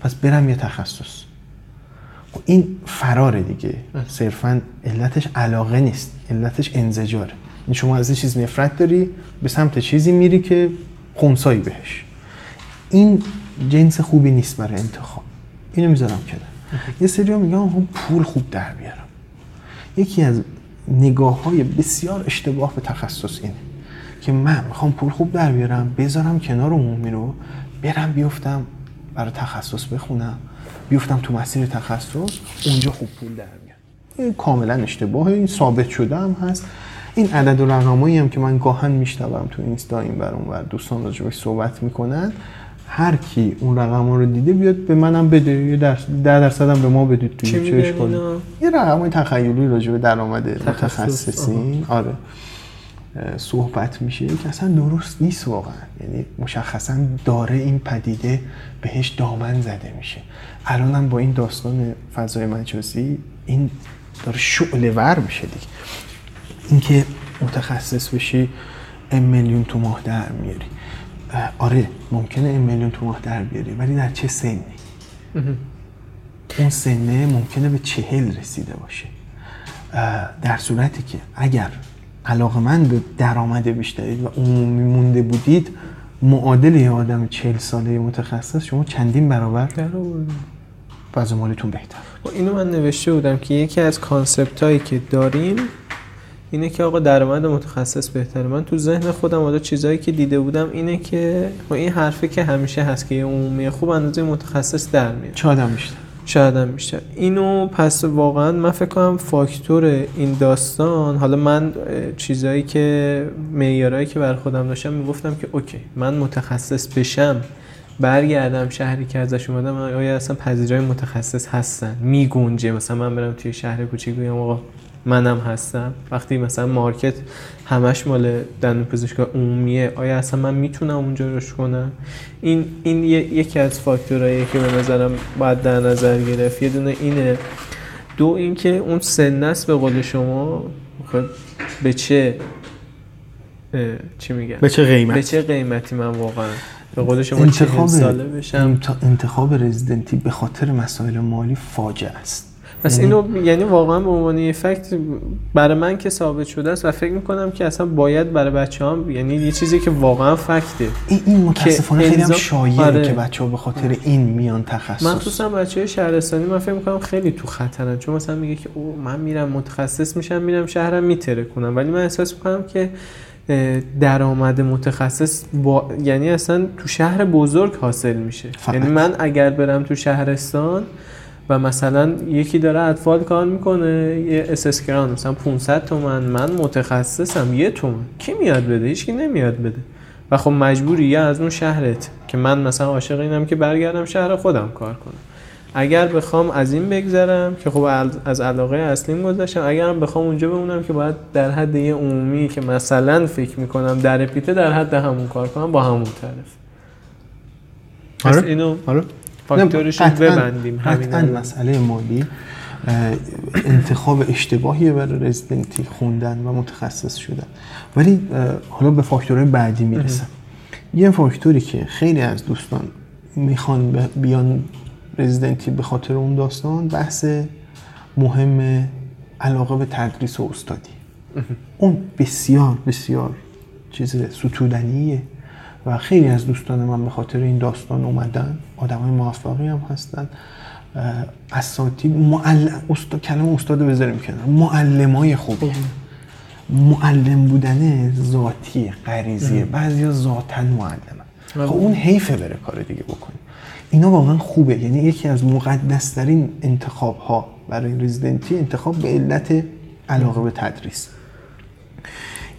پس برم یه تخصص. این فراره دیگه، صرفا علتش علاقه نیست، علتش انزجاره. شما از این چیز نفرت داری، به سمت چیزی میری که خونسایی بهش. این جنس خوبی نیست برای انتخاب. اینو میذارم کنار. یه سری ها میگن هم پول خوب در بیارم. یکی از نگاه های بسیار اشتباه به تخصص اینه که من میخوام پول خوب در بیارم، بذارم کنار عمومی رو، برم بیفتم برای تخصص بخونم، بیفتم تو مسیر تخصص، اونجا خوب پول در میاد. این کاملا اشتباهه، این ثابت شده هم هست. این عدد و رقمایی هم که من گاهن میشنوم تو اینستا این بر اون بر دوستان راجع بهش صحبت میکنن، هر کی اون رقما رو دیده بیاد به منم بده، یه درصد ده درصد هم به ما بدید تو چه اشکالی. یه رقمای تخیلی راجع به درآمد متخصصین آره صحبت میشه که اصلا درست نیست واقعا. یعنی مشخصا داره این پدیده بهش دامن زده میشه. الانم با این داستان فضای مجازی این داره شعله ور میشه دیگه. اینکه متخصص بشی ام میلیون تو ماه در میاری، آره ممکنه ام میلیون تو ماه در بیاری، ولی در چه سنی؟ اون سنه ممکنه به چهل رسیده باشه، در صورتی که اگر علاقه‌مند به درآمد بیشترید و عمومی مونده بودید، معادل یه آدم چهل ساله متخصص شما چندین برابر درآمد باز مالیتون بهتر. اینو من نوشته بودم که یکی از کانسپتایی که داریم اینه که آقا درآمد متخصص بهتره. من تو ذهن خودم حالا چیزایی که دیده بودم اینه که این حرفی که همیشه هست که عمومی خوب اندازه متخصص در میاد. چادم میشه. شاید میشه. اینو پس واقعا من فکر کنم فاکتور این داستان، حالا من چیزایی که معیارایی که بر خودم داشتم میگفتم که اوکی من متخصص بشم برگردم شهری که ازش اومدم آیا اصلا پذیرای متخصص هستن میگنجه، مثلا من برم توی شهر کوچیک بگم آقا منم هستم، وقتی مثلا مارکت همش مال دندونپزشکی عمومیه آیا اصلا من میتونم اونجا روش کنم؟ این این یکی از فاکتوراییه که به نظرم باید در نظر گرفت. یه دونه اینه، دو اینکه اون سن است به قول شما به چه چی میگن به چه قیمت به چه قیمتی من واقعا به قول شما چهل ساله بشم. انتخاب رزیدنتی به خاطر مسائل مالی فاجعه است. پس اینو یعنی واقعا به عنوان یه فکت برای من که ثابت شده است و فکر میکنم که اصلا باید برای بچه‌هام یعنی یه چیزی که واقعا فکته. این, این متاسفانه خیلی هم شایعه آره. که بچه‌ها به خاطر این میان تخصص. من خصوصا بچه‌های شهرستانی من فکر میکنم خیلی تو خطرن، چون مثلا میگه که او من میرم متخصص میشم میرم شهرم میتره کنم، ولی من احساس میکنم که درآمد متخصص با... یعنی اصلا تو شهر بزرگ حاصل میشه. یعنی من اگر برم تو شهرستان و مثلا یکی داره اطفال کار میکنه یه اسسکران مثلا پانصد تومن من متخصصم یه تومن کی میاد بده؟ هیچکی نمیاد بده و خب مجبوری یا از اون شهرت که من مثلا عاشق اینم که برگردم شهر خودم کار کنم. اگر بخوام از این بگذرم که خب از علاقه اصلیم گذاشتم، اگرم بخوام اونجا بمونم که باید در حد یه عمومی که مثلا فکر میکنم در پیته در حد همون کار کنم با همون طرف. آره. اینو آره. فاکتورشو ببندیم. حتما مسئله مالی انتخاب اشتباهیه برای رزیدنتی خوندن و متخصص شدن، ولی حالا به فاکتورهای بعدی میرسم. یه فاکتوری که خیلی از دوستان میخوان بیان رزیدنتی به خاطر اون داستان بحث مهم علاقه به تدریس و استادی. اون بسیار بسیار چیز ستودنیه و خیلی از دوستان من به خاطر این داستان اومدن. آدمای موفقی هم هستن، اساتید، معلم، استاد، کلمه استاد بذاریم کنار، معلمای خوبه. معلم بودن ذاتی غریزیه، بعضیا ذاتن معلمن. خب اون حیفه بره کار دیگه بکنه. اینا واقعا خوبه، یعنی یکی از مقدس‌ترین انتخاب‌ها برای رزیدنتی انتخاب به علت علاقه به تدریس.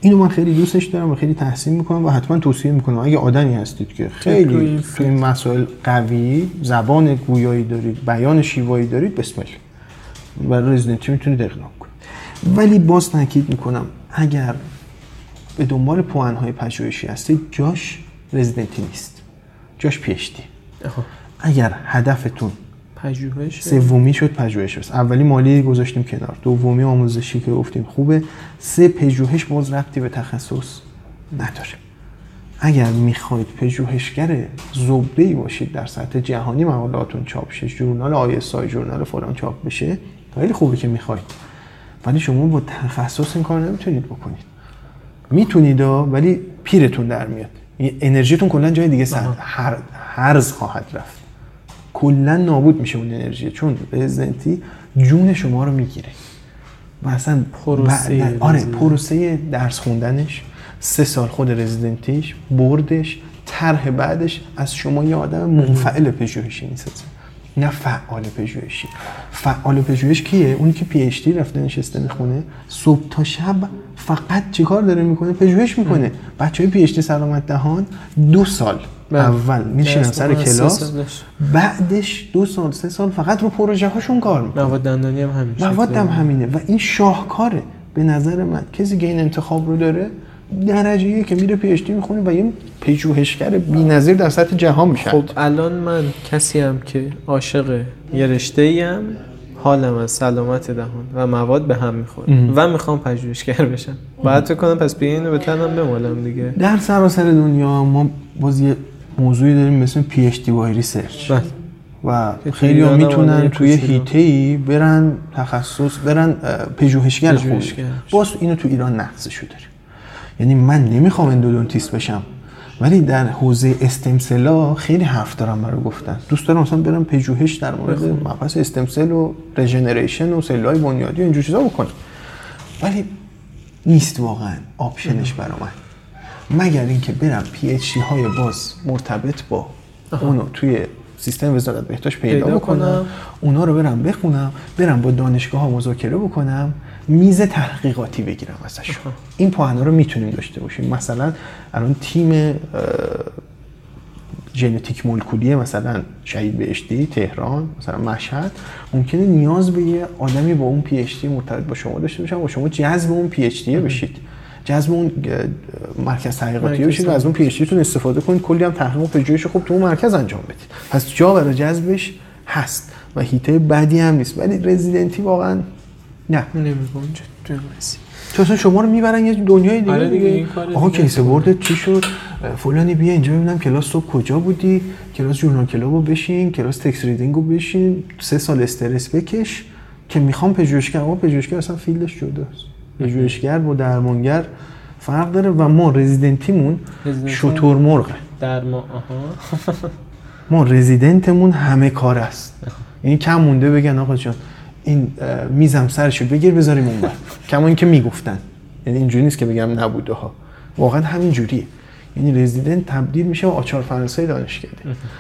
اینو من خیلی دوستش دارم و خیلی تحسین میکنم و حتما توصیه میکنم اگه آدمی هستید که خیلی توی این مسائل قوی، زبان گویایی دارید، بیان شیوایی دارید، بسم الله برای رزیدنتی میتونید اقدام کنید. ولی باز تاکید میکنم اگر به دنبال پوانهای پژوهشی هستید جاش رزیدنتی نیست، جاش پی اچ دی. اگر هدفتون پژوهش سومی شد پژوهش است. اولی مالی گذاشتیم کنار، دومی آموزشی که گفتیم خوبه، سه پژوهش باز ربطی به تخصص نداره. اگر میخواید پژوهشگر زبده‌ای باشید در سطح جهانی مقالاتون چاپ شه، ژورنال آیسای ژورنال فلان چاپ بشه، خیلی خوبه که میخواید، ولی شما با تخصص این کار نمیتونید بکنید. میتونید ولی پیرتون در میاد، انرژیتون کلا جای دیگه سر هر هرز خواهد رفت، کلا نابود میشه اون انرژی، چون رزیدنتی جون شما رو میگیره. مثلا پروسه آره پروسه درس خوندنش، سه سال خود رزیدنتیش، بردش، طرح بعدش از شما یه آدم منفعل پژوهشی میسازه، نه فعال پژوهشی. فعال پژوهش کیه؟ اون که پی اچ دی رفته نشسته میخونه، صبح تا شب فقط چیکار داره میکنه؟ پژوهش میکنه. بچهای پی اچ دی سلامت دهان دو سال بله. اول میشینن سر کلاس، بعدش دو سال سه سال فقط رو پروژه هاشون کار میکنن. مواد دندانی هم همین مواد هم همینه و این شاهکاره به نظر من. کسی که این انتخاب رو داره درجه‌ای که میره پی اچ دی میخونه و یه پژوهشگر بی‌نظیر در سطح جهان میشه. خب الان من کسی ام که عاشق یه رشته‌ای ام، حالم از سلامت دهان و مواد به هم میخوره و میخوام پژوهشگر بشم، باید فکر کنم پس بیا اینو به تنم بمالم دیگه. در سراسر دنیا ما باز یه موضوعی داریم مثل پی اچ دی وای ریسرچ. و خیلی ها میتونن توی هیته‌ای برن تخصص برن پژوهشگر خود. باز اینو تو ایران نقصشو داریم. یعنی من نمیخوام اندودونتیست بشم ولی در حوزه استمسلا خیلی حرف دارم برای گفتن. دوست دارم مثلا برم پژوهش در مورد مبحث استمسل و ریجنریشن و سلولای بنیادی و اینجور چیزا بکنم. ولی نیست واقعا آپشنش برام. مگر اینکه برم پی اچ دی های باز مرتبط با اونو توی سیستم وزارت بهداشت پیدا, پیدا بکنم. بکنم اونا رو برم بخونم، برم با دانشگاه ها مذاکره بکنم، میز تحقیقاتی بگیرم ازشون. این پوهنا رو میتونیم داشته باشیم. مثلا الان تیم ژنتیک مولکولی مثلا شهید بهشتی تهران مثلا مشهد ممکنه نیاز به یه آدمی با اون پی اچ دی مرتبط با شما داشته باشن و شما جذب اون پی اچ دی بشید، جذب اون مرکز تحقیقاتی بشید و از اون پی اچ دیتون استفاده کنید، کلی هم تحقیق و پژوهش خوب تو اون مرکز انجام بدید. پس جا برای جذبش هست و هیته بدی هم نیست. ولی رزیدنتی واقعا نه نمیگم چطور مسی چون شما رو میبرن یه دنیای دیگه. آره دیگه. آها کیسه بردت چی شد؟ فلانی بیا اینجا ببینم کلاس صبح کجا بودی؟ کلاس ژورنال کلابو بشین، کلاس تکست ریدینگو بشین، سه سال استرس بکش که میخوام پژوهشگر. اما پژوهشگر اصلا فیلدش جداست. پژوهشگر با درمانگر فرق داره و ما رزیدنتیمون شتر مرغه. درما آها. ما رزیدنتمون همه کار است. یعنی کم مونده بگن آقا جان این میزم سرشو بگیر بذاریم اون بر. کما اینکه میگفتن. یعنی اینجوری نیست که بگم نبوده ها. واقعا همین جوریه. یعنی رزیدنت تبدیل میشه به آچار فرانسه دانشکده.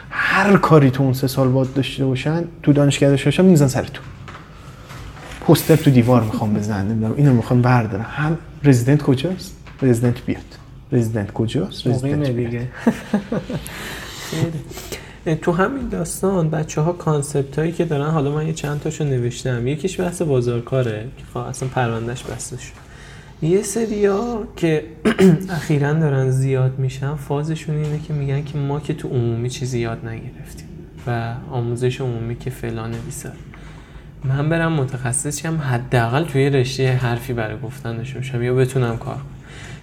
هر کاری تو اون سه سال واد داشته باشن تو دانشکده شاشم میزن سرتون. پوستر تو دیوار میخوام بزنم، نمیدونم اینو میخوام بردارم. هم رزیدنت کجاست؟ رزیدنت بیاد. رزیدنت کجاست؟ رزیدنت دیگه. تو همین داستان بچه‌ها کانسپت هایی که دارن، حالا من یه چند تاشو نوشتم. یکیش بحث بازارکاره که اصلا پروندهش بسته شد. یه سریا که اخیراً دارن زیاد میشن فازشون اینه که میگن که ما که تو عمومی چیزی یاد نگرفتیم و آموزش عمومی که فلان بیسار من برم متخصص شم، حداقل توی رشته حرفی برای گفتن داشته باشم یا بتونم کار کنم.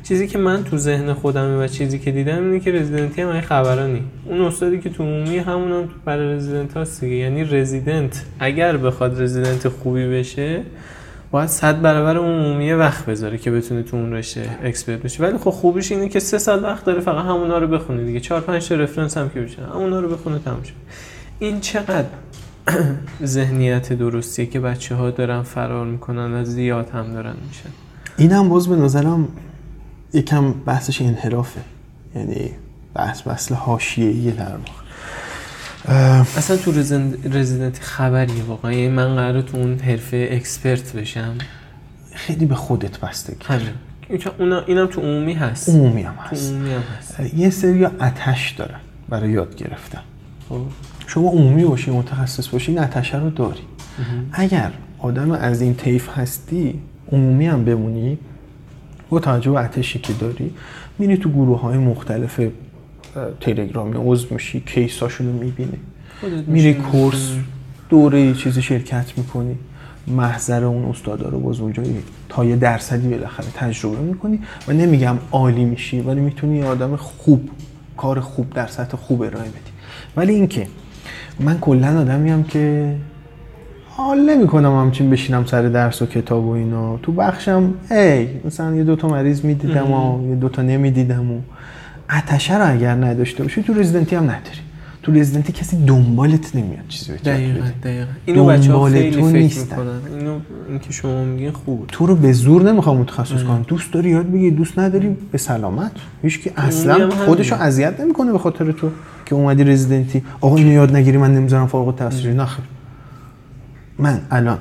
چیزی که من تو ذهن خودمه و چیزی که دیدم اینه که رزیدنتی هم این خبرانی. اون استادی که تو عمومی همون هم برای رزیدنت هاست دیگه. یعنی رزیدنت اگر بخواد رزیدنت خوبی بشه باید صد برابر اون عمومی وقت بذاره که بتونه تو اون رشته اکسپرت بشه. ولی خب خوبیش اینه که سه سال وقت داره فقط همونا رو بخونه دیگه. چهار پنج تا رفرنس هم که بشه همونا رو بخونه تموم شه. این چقدر ذهنیت درستیه که بچه‌ها دارن فرار میکنن و زیاد هم دارن میشن. اینم باز به نظرم یکم بحثش انحرافه. یعنی بحث بحث حاشیه‌ایه در واقع. اصلا تو رزیدنت خبریه واقعا. یعنی من قراره تو اون حرفه اکسپرت بشم. خیلی به خودت بسته. همین. اینم تو عمومی هست. عمومی هم هست. عمومی هم هست. یه سری آتش دارن برای یاد گرفتن. خب شما عمومی باشی متخصص باشی این آتشه رو داری. اگر آدم از این طیف هستی عمومی هم بمونی با توجه به آتشی که داری میری تو گروه‌های مختلف تلگرامی عضو میشی، کیساشونو میبینی، میری کورس دوره چیزی شرکت میکنی، محضر اون استادا رو باز اونجا تا یه درصدی بالاخره تجربه میکنی و نمیگم عالی میشی ولی میتونی آدم خوب کار خوب در سطح خوب ارائه بدی. ولی اینکه من کلا آدمیم که حال نمی کنم همچین بشینم سر درس و کتاب و اینا. تو بخشم ای مثلا یه دوتا مریض می دیدم و یه دوتا نمی دیدم و آتشه رو اگر نداشته باشی تو رزیدنتی هم نداری. تو رزیدنتی کسی دنبالت نمیاد چیزی بهت یاد بده. اینو بچه‌ها خیلی فکر می‌کنن. اینو اینکه شما میگین خوب تو رو به زور نمیخوام متخصص کنم. دوست داری یاد بگیر، دوست نداری به سلامت. هیچکی اصلا خودشو اذیت نمی‌کنه به خاطر تو که اومدی رزیدنتی. آقا اینو یاد نگیری من نمیذارم فارغ التحصیلی. نه خیر. من الان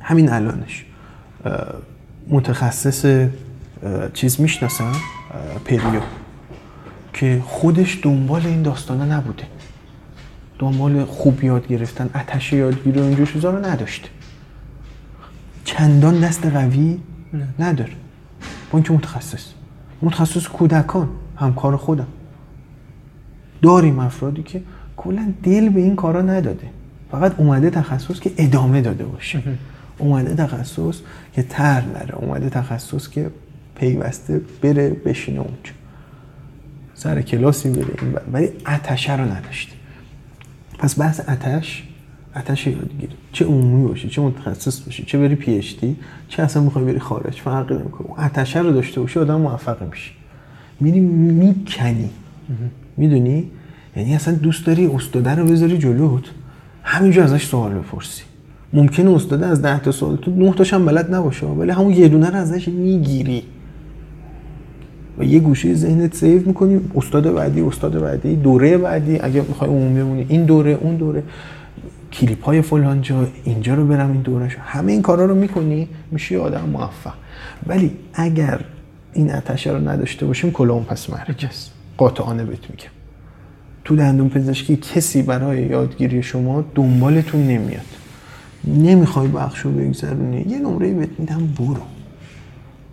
همین الانش متخصص چیز میشناسم پریو که خودش دنبال این داستانا نبوده. دنبال خوب یاد گرفتن آتش یادگیری و اینجور چیزا رو نداشته. چندان دست قوی نداره. با اینکه متخصص متخصص کودکان همکار خودم داریم افرادی که کلا دل به این کارا نداده. فقط اومده تخصص که ادامه داده باشه. اومده تخصص که تر نره. اومده تخصص که پیوسته بره بشینه اونجا. سر کلاسی بره این بره. ولی آتشه رو نداشته. پس بحث آتش، آتش یادگیری چه عمومی باشی، چه متخصص باشی، چه بری پی اچ دی، چه اصلا میخوای بری خارج، فرقی نمیکنه. آتش رو داشته باشی آدم موفق میشه. میری میکنی، میدونی؟ یعنی اصلا دوست داری استاد رو بذاری جلوت، همینجا ازش سوال بپرسی. ممکنه استاد از ده تا سوال تو نه تاش هم بلد نباشه، ولی همون یه دونه رو ازش میگیری و یه گوشه ذهنت سیو می‌کنی. استاد بعدی، استاد بعدی، دوره بعدی، اگه می‌خوای عمومی بمونی این دوره، اون دوره، کلیپ‌های فلان جا، اینجا رو برم این دورهشو، همه این کارا رو می‌کنی، میشی آدم موفق. ولی اگر این آتش رو نداشته باشیم کلا اون پس مرگ است. قاطعانه بهت میگم تو دندون پزشکی کسی برای یادگیری شما دنبالتون نمیاد. نمیخوای بخشو بگذرونی، یه نمره‌ای بهت میدم برو.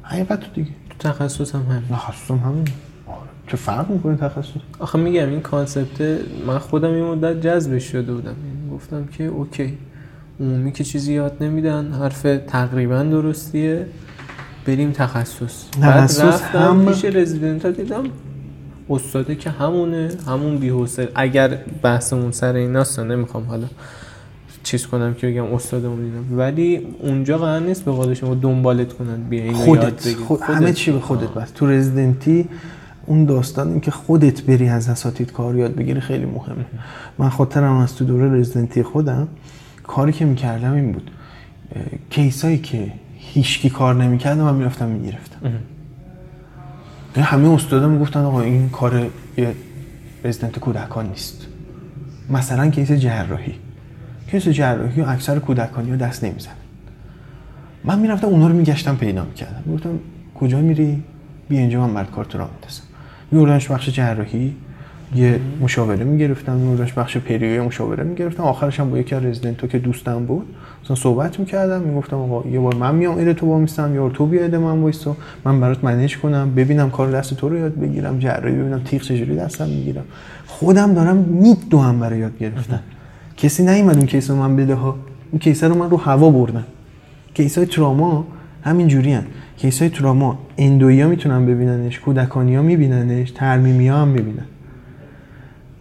حقیقت تو دیگه تخصصم همین. تخصصم همین. آره. چه فرق میکنه تخصص؟ آخه میگم این کانسپته، من خودم این مدت جذبش شده بودم. گفتم که اوکی، عمومی که چیزی یاد نمیدن، حرف تقریبا درستیه، بریم تخصص. بعد رفتم پیش رزیدنتا دیدم استاده که همونه، همون بی‌حوصله. اگر بحثمون سر این ناسه نمیخوام حالا چیز کنم که بگم استادمون دیدم، ولی اونجا قرار نیست به قول شما دنبالت کنن، بیا اینو خودت یاد بگیر. خود همه چی به خودت بس. تو رزیدنتی اون داستان این که خودت بری از اساتید کار یاد بگیری خیلی مهمه. من خاطرم از تو دوره رزیدنتی خودم کاری که میکردم این بود، کیسایی که هیچکی کار نمیکرد من میرفتم میگرفتم. همه استادا میگفتن آقا این کار یه رزیدنت کودکان نیست. مثلا کیس جراحی، کیس جراحی اکثر کودکانی‌ها دست نمیزنن. من میرفتم اونا رو میگشتم پیدا میکردم، میگفتم کجا میری؟ بیا اینجا من برات کارت رو میندازم. میوردنش بخش جراحی، یه مشاوره میگرفتم، میوردنش بخش پریو مشاوره میگرفتم، آخرش هم با یکی از رزیدنت‌ها که دوستم بود مثلا صحبت میکردم، میگفتم آقا یه بار من میام ایده تو وامیستم، یا تو بیاید من وایسا من برات منیج کنم، ببینم کار دست تو رو یاد بگیرم، جراحی ببینم تیغ چجوری دستم میگیرم، خودم دارم میدوام برای یاد گرفتن. کسی نیومد اون کیسو من بده ها، اون کیسه رو من رو هوا بردم. کیسای تروما همین جوریان. کیسای تروما اندویا میتونن ببیننش، کودکانیا میبیننش، ترمیمیا هم میبینن.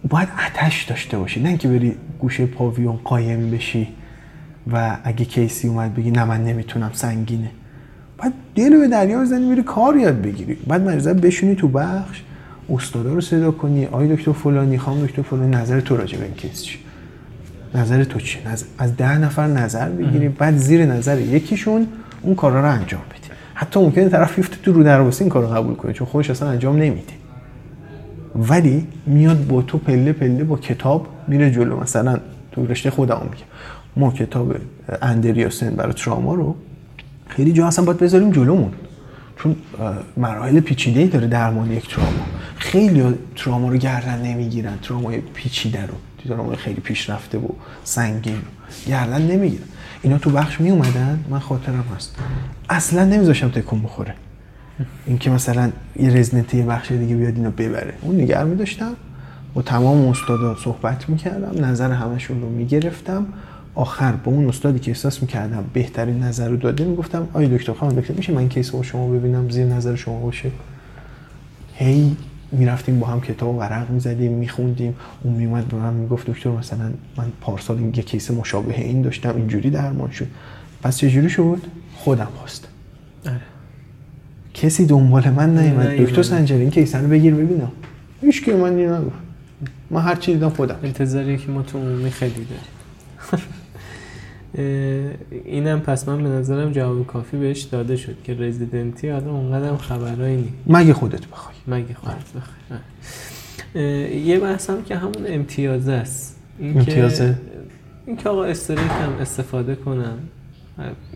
باید آتش داشته باشی، نه اینکه بری گوشه پاویون قایم بشی و اگه کیسی اومد بگی نه من نمیتونم سنگینه. باید دل به دریا بزنی بری کار یاد بگیری. بعد مریضا بشونی تو بخش، استادا رو صدا کنی، آی دکتر فلانی، خانم دکتر فلانی، نظر تو راجع به این کیس چی؟ نظر تو چی؟ نظر... از ده نفر نظر بگیری، بعد زیر نظر یکیشون اون کارا رو انجام بده. حتی ممکنه طرف بیفته تو رو دروسی این کارو قبول کنه چون خودش اصلا انجام نمیده، ولی میاد با تو پله پله با کتاب میره جلو. مثلا تو رشته خودمون میگم ما کتاب اندریاسن برای تروما رو خیلی جا اصلا باید بذاریم جلومون، چون مراحل پیچیده‌ای داره درمان یک تروما. خیلی تروما رو گردن نمیگیرن، ترومای پیچیده رو، ترومای خیلی پیشرفته و سنگین رو گردن نمیگیرن. اینا تو بخش می اومدن، من خاطرم هست اصلا نمیذاشم تکون بخوره، اینکه مثلا یه رزیدنت یه بخش دیگه بیاد اینو ببره، اون نگه می داشتم با تمام استادا صحبت میکردم، نظر همشون رو میگرفتم، آخر با اون استادی که احساس میکردم بهترین نظر رو داده میگفتم آی دکتر خانم دکتر میشه من کیس رو شما ببینم زیر نظر شما باشه. هی میرفتیم با هم کتاب و ورق میزدیم میخوندیم، اون میومد به من میگفت دکتر مثلا من پارسال این یه کیس مشابه این داشتم اینجوری درمان شد. پس چجوری شد؟ خودم خواستم. آره. کسی دنبال من نیومد دکتر سنجری این کیس رو بگیر ببینم، هیچ کی من اینو نگفت، من هر چی دیدم خودم. انتظاری که ما تو عمومی خیلی داریم. اینم پس من به نظرم جواب کافی بهش داده شد که رزیدنتی آدم اونقدرم خبرایی نیست مگه خودت بخوای. مگه خودت بخوای. یه بحثم که همون امتیازه است. این امتیازه؟ این که آقا استریت هم استفاده کنم،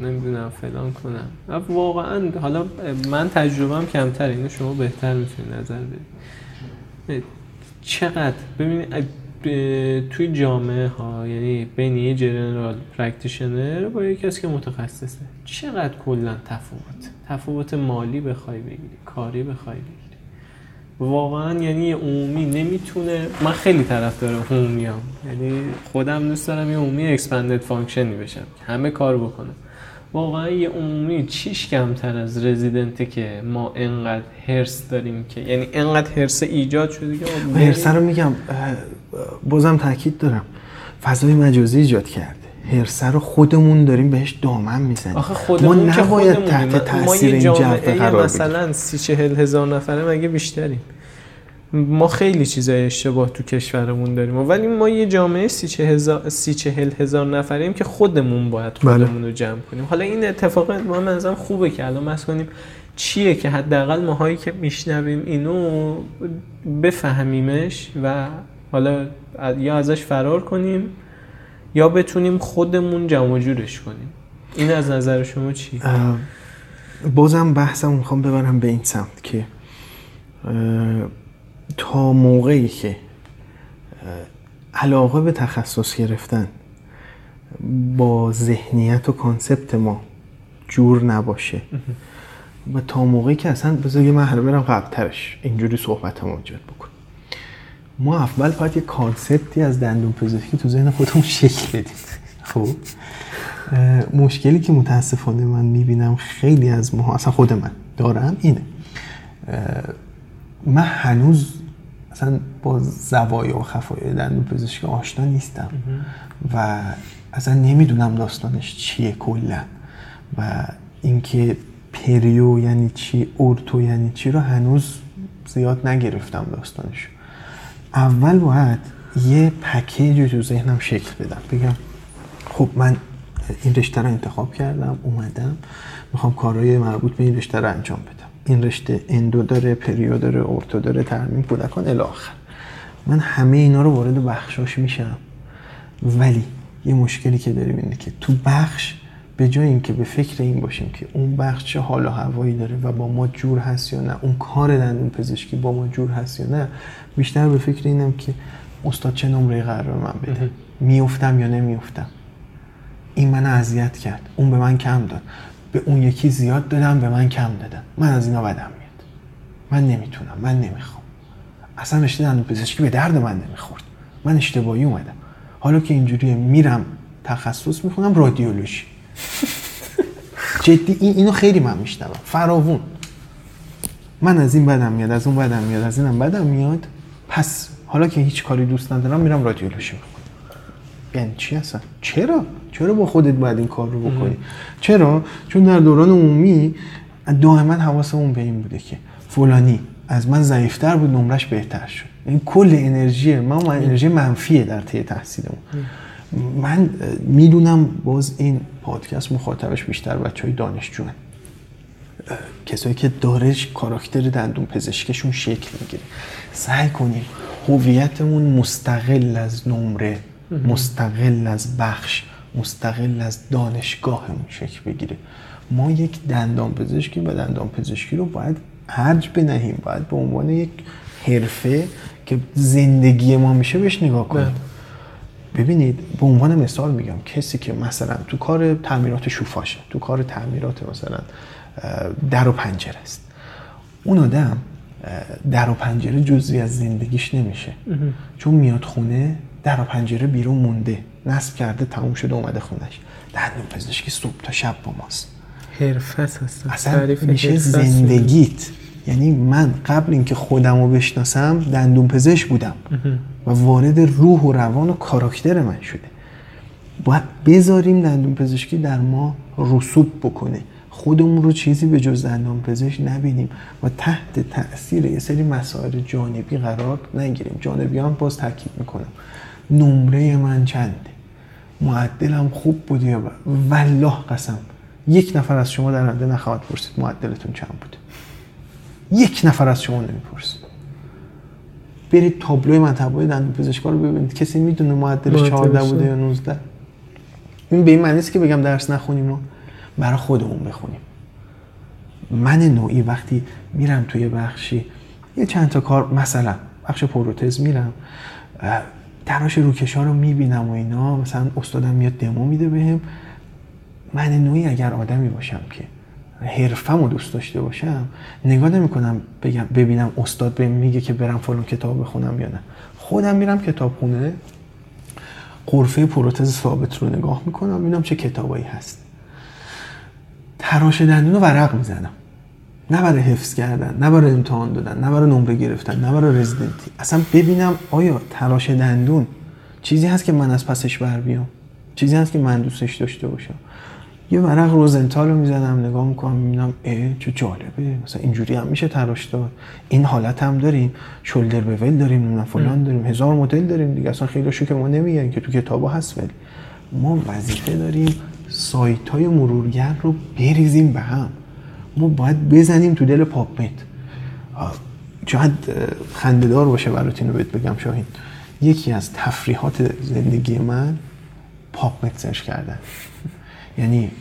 نمیدونم فلان کنم. واقعا حالا من تجربه‌ام کمتر، اینو شما بهتر میتونید نظر بدید. چقدر ببینید توی جامعه ها، یعنی بین یه جنرال پرکتیشنر با یه کسی که متخصصه چقدر کلا تفاوت تفاوت مالی بخوای بگیری، کاری بخوای بگیری، واقعا یعنی عمومی نمیتونه. من خیلی طرفدار عمومی ام، یعنی خودم دوست دارم یه عمومی اکسپندد فانکشنی بشم که همه کار بکنم. واقعا یه عمومی چیش کمتر از رزیدنته که ما انقدر هرس داریم، که یعنی انقدر هرس ایجاد شده که هرس رو میگم بازم تاکید دارم فضای مجازی ایجاد کرده. هرسه رو خودمون داریم بهش دامن میزنیم. آخه خودمون که خودمون تحت تاثیر این جامعه قرار مثلا سی چهل هزار نفره مگه بیشتریم. ما خیلی چیزای اشتباه تو کشورمون داریم، ولی ما یه جامعه سی چهل هزار نفریم که خودمون باید خودمون رو جمع کنیم. حالا این اتفاق ما منظرم خوبه که الان بحث کنیم چیه که حداقل ماهایی که میشنویم اینو بفهمیمش و حالا یا ازش فرار کنیم یا بتونیم خودمون جمع و جورش کنیم. این از نظر شما چی؟ بازم بحثم میخوام ببرم به این سمت که تا موقعی که علاقه به تخصص گرفتن با ذهنیت و کانسپت ما جور نباشه و تا موقعی که اصلا بذار یه مرحله برم قبل‌ترش اینجوری صحبتم رو ایجاد بکنم، ما اول باید یه کانسپتی از دندونپزشکی تو ذهن خودمون شکل بدیم. خب مشکلی که متاسفانه من میبینم خیلی از ماها، اصلا خود من دارم، اینه من هنوز اصلا با زوایا و خفایا دندونپزشکی آشنا نیستم و اصلا نمیدونم داستانش چیه کلا، و اینکه پریو یعنی چی، اورتو یعنی چی رو هنوز زیاد نگرفتم داستانش. اول باید یه پکیج تو ذهنم شکل بدم، بگم خب من این رشته رو انتخاب کردم، اومدم میخوام کارهای مربوط به این رشته رو انجام بدم. این رشته اندو داره، پریو داره، اورتو داره، ترمیم کودکان الی آخر. من همه اینا رو وارد بخشاش میشم، ولی یه مشکلی که داریم اینه که تو بخش به جای اینکه به فکر این باشیم که اون بخش چه حال و هوایی داره و با ما جور هست یا نه، اون کار دندون پزشکی با ما جور هست یا نه، بیشتر به فکر اینم که استاد چه نمره قرار من بده، میافتم یا نمیافتم، این منو اذیت کرد، اون به من کم داد، به اون یکی زیاد دادم، به من کم دادم، من از اینا بدم میاد، من نمیتونم، من نمیخوام، اصلا رشته دندون پزشکی به درد من نمیخورد، من اشتباهی اومدم. حالا که اینجوریه میرم تخصص میخونم رادیولوژی. جدی این اینو خیلی من میشنوم فراوون، من از این بدم میاد، از اون بدم میاد، از اینم بدم میاد، پس حالا که هیچ کاری دوست ندارم میرم رادیولوژی میخونم. یعنی چی اصلا؟ چرا چرا با خودت باید این کار رو بکنی؟ چرا؟ چون در دوران عمومی دائما حواسمون به این بوده که فلانی از من ضعیف‌تر بود نمرش بهتر شد. این کل انرژی من و انرژی منفیه در طی تحصیلمون. من میدونم باز این پادکست مخاطبش بیشتر بچهای دانشجوئن، کسایی که دارش کاراکتر دندون پزشکشون شکل میگیره. سعی کنیم هویتمون مستقل از نمره، مستقل از بخش، مستقل از دانشگاهمون شکل بگیره. ما یک دندانپزشکی و دندانپزشکی رو باید ارج بنهیم، باید به عنوان یک حرفه که زندگی ما میشه بهش نگاه کنیم. ببینید به عنوان مثال میگم، کسی که مثلا تو کار تعمیرات شوفاشه، تو کار تعمیرات مثلا در و پنجره است، اون آدم در و پنجره جزئی از زندگیش نمیشه، چون میاد خونه در و پنجره بیرون مونده، نصب کرده، تموم شده، اومده خونهش. دندونپزشکی صبح تا شب با ماست. حرفه است اصلا، میشه زندگیت. یعنی من قبل اینکه خودم رو بشناسم دندونپزشک بودم و وارد روح و روان و کاراکتر من شده. باید بذاریم دندونپزشکی در ما رسوب بکنه، خودمون رو چیزی به جز دندونپزشک نبینیم و تحت تأثیر یه سری مسائل جانبی قرار نگیریم. جانبی هم باز تاکید میکنم، نمره من چنده، معدلم خوب بود یا بد، والله قسم یک نفر از شما در آینده نخواهد پرسید معدلتون چند بود. یک نفر از شما نمیپرسه. برید تابلوی مطبوعی دندونپزشکا رو ببینید، کسی میدونه معدلش چهارده بوده یا نوزده؟ این به این معنی نیست که بگم درس نخونیم و برای خودمون بخونیم. من نوعی وقتی میرم توی بخشی یه چند تا کار، مثلا بخش پروتز میرم، تراش روکشا رو میبینم و اینا، مثلا استادم میاد دمو میده بهم، من نوعی اگر آدمی باشم که حرفمو دوست داشته باشم نگاه نمی‌کنم بگم ببینم استاد بهم میگه که برم فلان کتاب بخونم یا نه، خودم میرم کتابخونه، قرفه پروتز ثابت رو نگاه می‌کنم، ببینم چه کتابایی هست، تراش دندونو ورق میزنم، نه برای حفظ کردن، نه برای امتحان دادن، نه برای نمره گرفتن، نه برای رزیدنتی، اصلا ببینم آیا تراش دندون چیزی هست که من از پسش بر بیام، چیزی هست که من دوستش داشته باشم. یه ورق روزنتال رو میزنم نگاه میکنم میبینم اه چه جالبه، مثلا اینجوری هم میشه تراش داد، این حالت هم داریم، شولدر به ول داریم، فلان داریم، هزار مدل داریم دیگه. اصلا خیلی شو که ما نمیگن که تو کتابا هست، ولی ما وظیفه داریم سایت‌های مرورگر رو بریزیم به هم. ما باید بزنیم تو دل پاپ میت. چقدر خنده‌دار باشه برات اینو بهت بگم شاهین، یکی از تفریحات زندگی من پاپ میت سرچ کردن. یعنی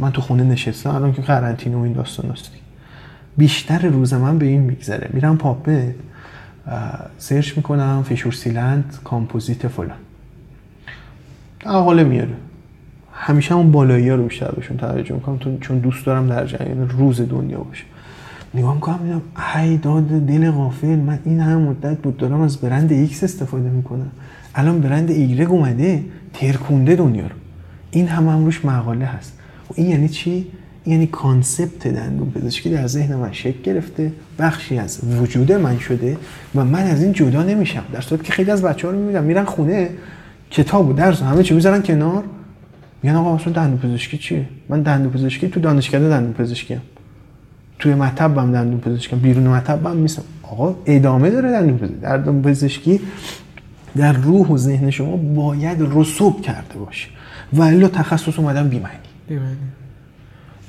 من تو خونه نشستم الان که قرنطینه و این داستاناست، بیشتر روز من به این میگذره، میرم پاپ میت سرچ میکنم فیشور سیلند کامپوزیت فلان، حاله میاره. همیشه اون بالایی ها رو بیشتر بهشون ترجمه میکنم چون دوست دارم در جریان روز دنیا باشه. نگاه میکنم میدم ای داد دل غافل، من این هم مدت بود دارم از برند ایکس استفاده میکنم، الان برند ایگرگ اومده ترکونده دنیا رو، این هم هم روش مقاله هست. و این یعنی چی؟ یعنی کانسپت دندون پزشکی در ذهن من شکل گرفته، بخشی از وجود من شده و من از این جدا نمیشم. در صورتی که خیلی از بچه‌ها رو میبینم میرن خونه کتاب و درس و همه چی میذارن کنار، میگن آقا اصلا دندونپزشکی چیه؟ من دندونپزشکی تو دانشگاه دندونپزشکیم، توی مطبم دندونپزشکیم، بیرون مطبم نیستم. آقا ادامه داره دندونپزشکی. دندونپزشکی در روح و ذهن شما باید رسوب کرده باشه و الا تخصص اومدن بی‌معنی. بی‌معنی.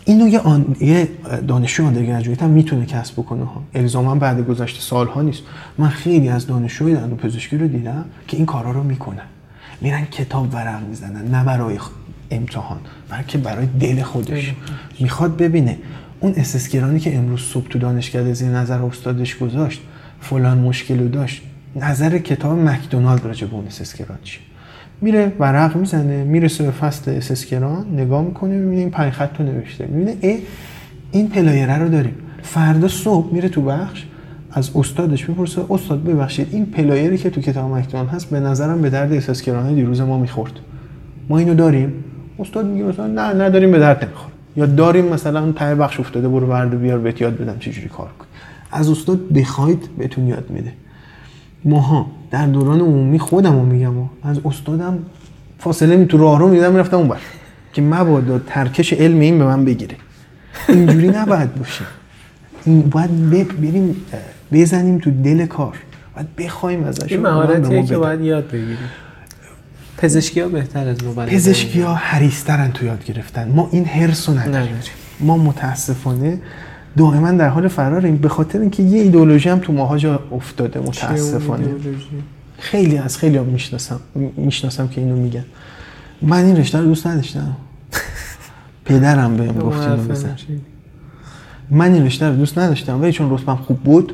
اینو یه آن... یه دانشجو آندرگرجویت هم میتونه کسب بکنه ها. الزاما بعد گذشته سال‌ها نیست. من خیلی از دانشجوی دندونپزشکی رو دیدم که این کارا رو میکنن. میرن کتاب ورق میزنن، نه برای امتحان، بلکه برای دل خودش میخواد ببینه اون اسسگرانی که امروز صبح تو دانشکده زیر نظر استادش گذاشت فلان مشکلو داشت، نظر کتاب مکدونالد راجع به اون اسسگران چیه. میره ورق میزنه، میرسه به فصل اسسگران، نگاه میکنه، میبینه این پنج خط رو نوشته، میبینه ای این پلایره رو داریم. فردا صبح میره تو بخش از استادش میپرسه استاد ببخشید این پلایری که تو کتاب مکدونالد هست به نظرم به درد اسسگران دیروز ما میخورد، ما اینو داریم؟ استاد میگه مثلا نه نداریم به درد نمیخوره، یا داریم مثلا ته بخش افتاده برو ورد بیار بهت یاد بدم چجوری کار کنی. از استاد بخواید بهتون یاد میده. ماها در دوران عمومی خودمو میگم از استادم فاصله می تو راه رو میدادم میرفتم اونور که مبادا ترکش علم این به من بگیره. اینجوری نباید باشه. این باید بریم بزنیم تو دل کار، باید بخوایم ازش. این مهارتیه که باید یاد بگیریم. پزشکی‌ها بهتر از ما، پزشکی‌ها حریص‌ترن تو یاد گرفتن، ما این حرصو نداریم. ما متاسفانه دائما در حال فراریم، به خاطر اینکه یه ایدئولوژی هم تو ماها جا افتاده متاسفانه. خیلی از خیلی‌ها میشناسم میشناسم که اینو میگن. من این رشته رو دوست نداشتم. پدرم بهم گفت اینو بزن. من این رشته رو دوست نداشتم ولی چون رتبه‌ام خوب بود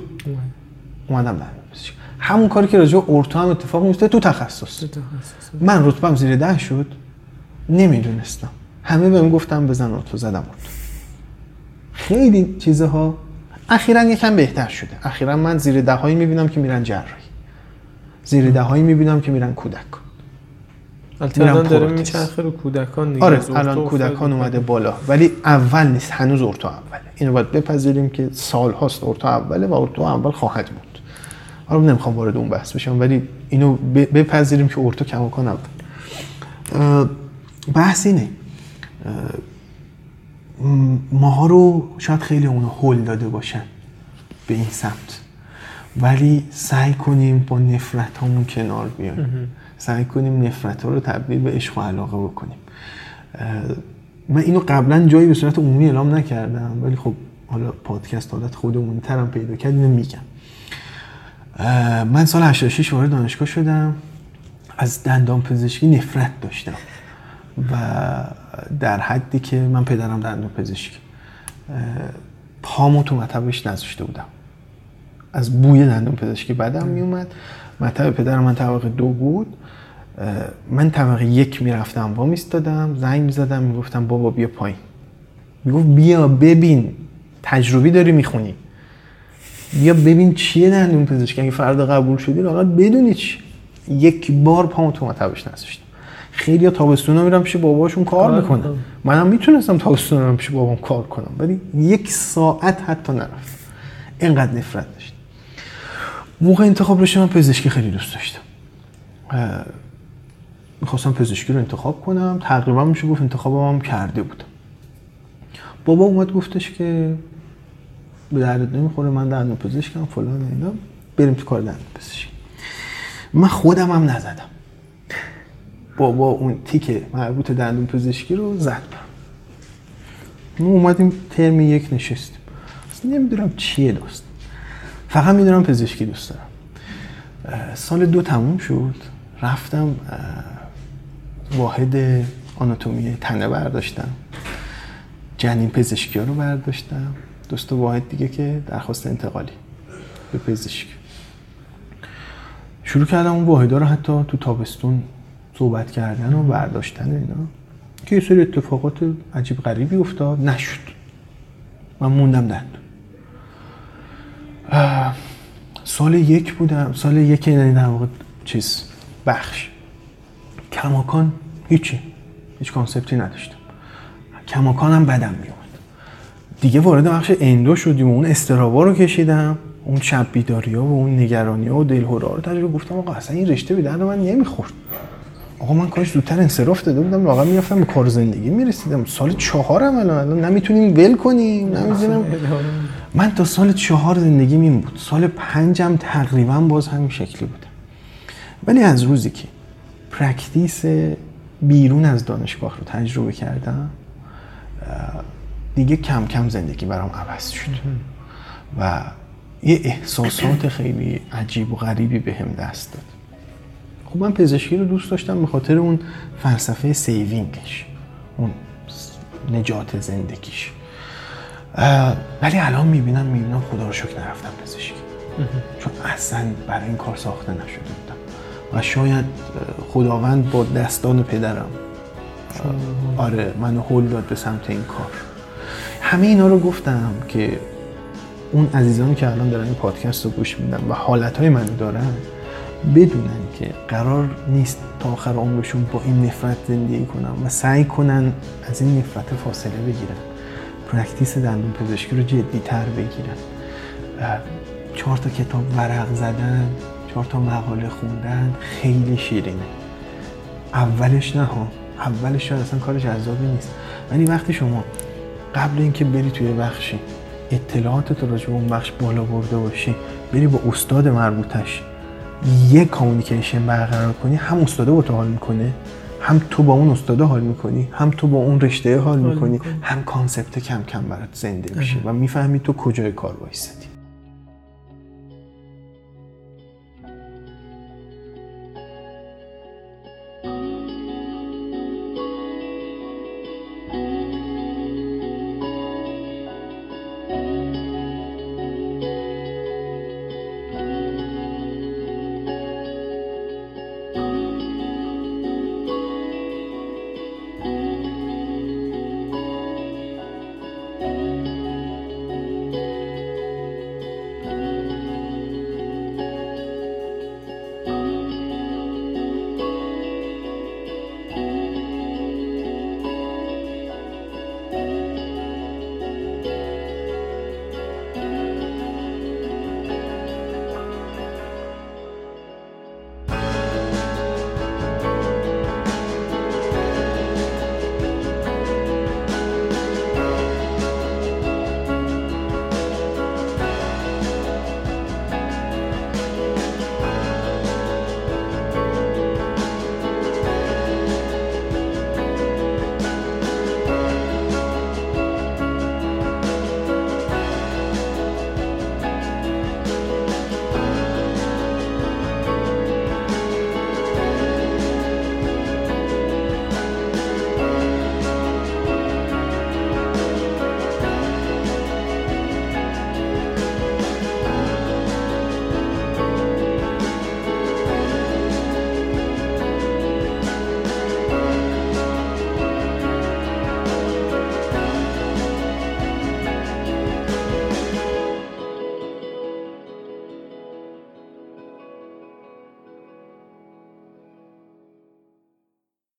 اومدم در پزشکی. همون کاری که راجع به ارتو هم اتفاق میفته تو تخصص. من رتبه‌ام زیر ده شد، نمیدونستم، همه بهم گفتن بزن ارتو، زدم ارتو. خیلی چیزها اخیراً یکم بهتر شده. اخیراً من زیر ده هایی میبینم که میرن جراحی، زیر ده هایی میبینم که میرن کودکان. الان داره میچرخه رو کودکان دیگه. آره الان کودکان اومده بالا ولی اول نیست، هنوز ارتو اوله. اینو باید بپذیریم که سال‌هاست ارتو اوله و ارتو اول خواهد بود. آره نمیخوام وارد اون بحث بشم ولی اینو بپذیریم که ارتو کماکان اول. بحث اینه ماها رو شاید خیلی اونو هول داده باشن به این سمت، ولی سعی کنیم با نفرت هامون کنار بیایم، سعی کنیم نفرت ها رو تبدیل به عشق و علاقه بکنیم. من اینو قبلا جایی به صورت عمومی اعلام نکردم ولی خب حالا پادکست حالت خودمون ترم پیدا کرد اینو میگم. من سال هشتاد و شش وارد دانشگاه شدم، از دندانپزشکی نفرت داشتم و در حدی که من پدرم دندانپزشک، پامو تو مطبش نذاشته بودم، از بوی دندانپزشکی بدم می اومد. مطب پدرم من طبقه دو بود، من طبقه یک می رفتم و میستادم، زنگ می زدم می گفتم بابا بیا پایین، می گفت بیا ببین تجربی داری می خونی، بیا ببین چیه دندانپزشکی، اگه فردا قبول شدی لااقل بدونی چی. یک بار پامو تو مطبش نذاشتم. خیلی ها تابستونا میرن پیش باباشون کار میکنن، منم میتونستم تابستونا برم پیش بابام کار کنم ولی یک ساعت حتی نرفت، اینقدر نفرت داشت. موقع انتخاب رشته من پزشکی خیلی دوست داشتم، میخواستم پزشکی رو انتخاب کنم، تقریبا میشه گفت انتخابم هم کرده بودم. بابا اومد گفتش که به دردت نمیخوره، من دندونپزشکم فلان اینا، بریم تو کار دندونپزشکی. من خودم هم نزدم، بابا اون تیکه مربوط دندونپزشکی رو زد. ما اومدیم ترم یک نشستیم، اصلا نمیدونم چیه دوست، فقط میدونم پزشکی دوست دارم. سال دو تموم شد، رفتم واحد آناتومی تنه برداشتم، جنین پزشکی ها رو برداشتم، دوست واحد دیگه که درخواست انتقالی به پزشکی. شروع کردم اون واحد ها رو حتی تو تابستون صحبت کردن و برداشتن اینا، که یه سری اتفاقات عجیب غریبی افتاد، نشد. من موندم دندون. سال یک بودم، سال یک یعنی در واقع چیز بخش کماکان هیچی، هیچ کانسپتی نداشتم، کماکانم بدم میومد دیگه. وارد بخش اندو شدیم و اون استراوا رو کشیدم، اون شب بیداری‌ها و اون نگرانی‌ها و دلهرا رو تجربه. گفتم آقا اصلا این رشته به درد من نمیخورد، آقا من کاش زودتر انصراف داده بودم، واقعا میرفتم به کار زندگی میرسیدم. سال چهارم الان نمیتونیم ول کنیم، نمیدونم. من تا سال چهار زندگیم این بود، سال پنجم تقریبا باز همین شکلی بودم. ولی از روزی که پرکتیس بیرون از دانشگاه رو تجربه کردم، دیگه کم کم زندگی برام عوض شد و یه احساسات خیلی عجیب و غریبی به هم دست داد. خب من پزشکی رو دوست داشتم به خاطر اون فلسفه سیوینگش، اون نجات زندگیش. ولی الان میبینم میبینم خدا رو شکر نرفتم پزشکی، چون اصلا برای این کار ساخته نشده بودم و شاید خداوند با دستان پدرم آره منو هل داد به سمت این کار. همه اینا رو گفتم که اون عزیزانی که الان دارن این پادکست رو گوش میدن و حالتهای منو دارن بدونن که قرار نیست تا آخر عمرشون با این نفرت زندگی کنن و سعی کنن از این نفرت فاصله بگیرن، پرکتیس دندون پزشکی رو جدی‌تر بگیرن، چهار تا کتاب ورق زدن، چهار تا مقاله خوندن خیلی شیرینه. اولش نه ها، اولش شاید اصلا کار جذابی نیست، ولی وقتی شما قبل اینکه بری توی بخشی اطلاعاتت راجع به اون بخش بالا برده باشی، بری با استاد مربوطش یه کامونیکیشن برقرار کنی، هم استاده با تو حال میکنه، هم تو با اون استاده حال میکنی، هم تو با اون رشته حال میکنی، هم کانسپت کم کم برات زنده میشه و میفهمی تو کجای کار وایستی.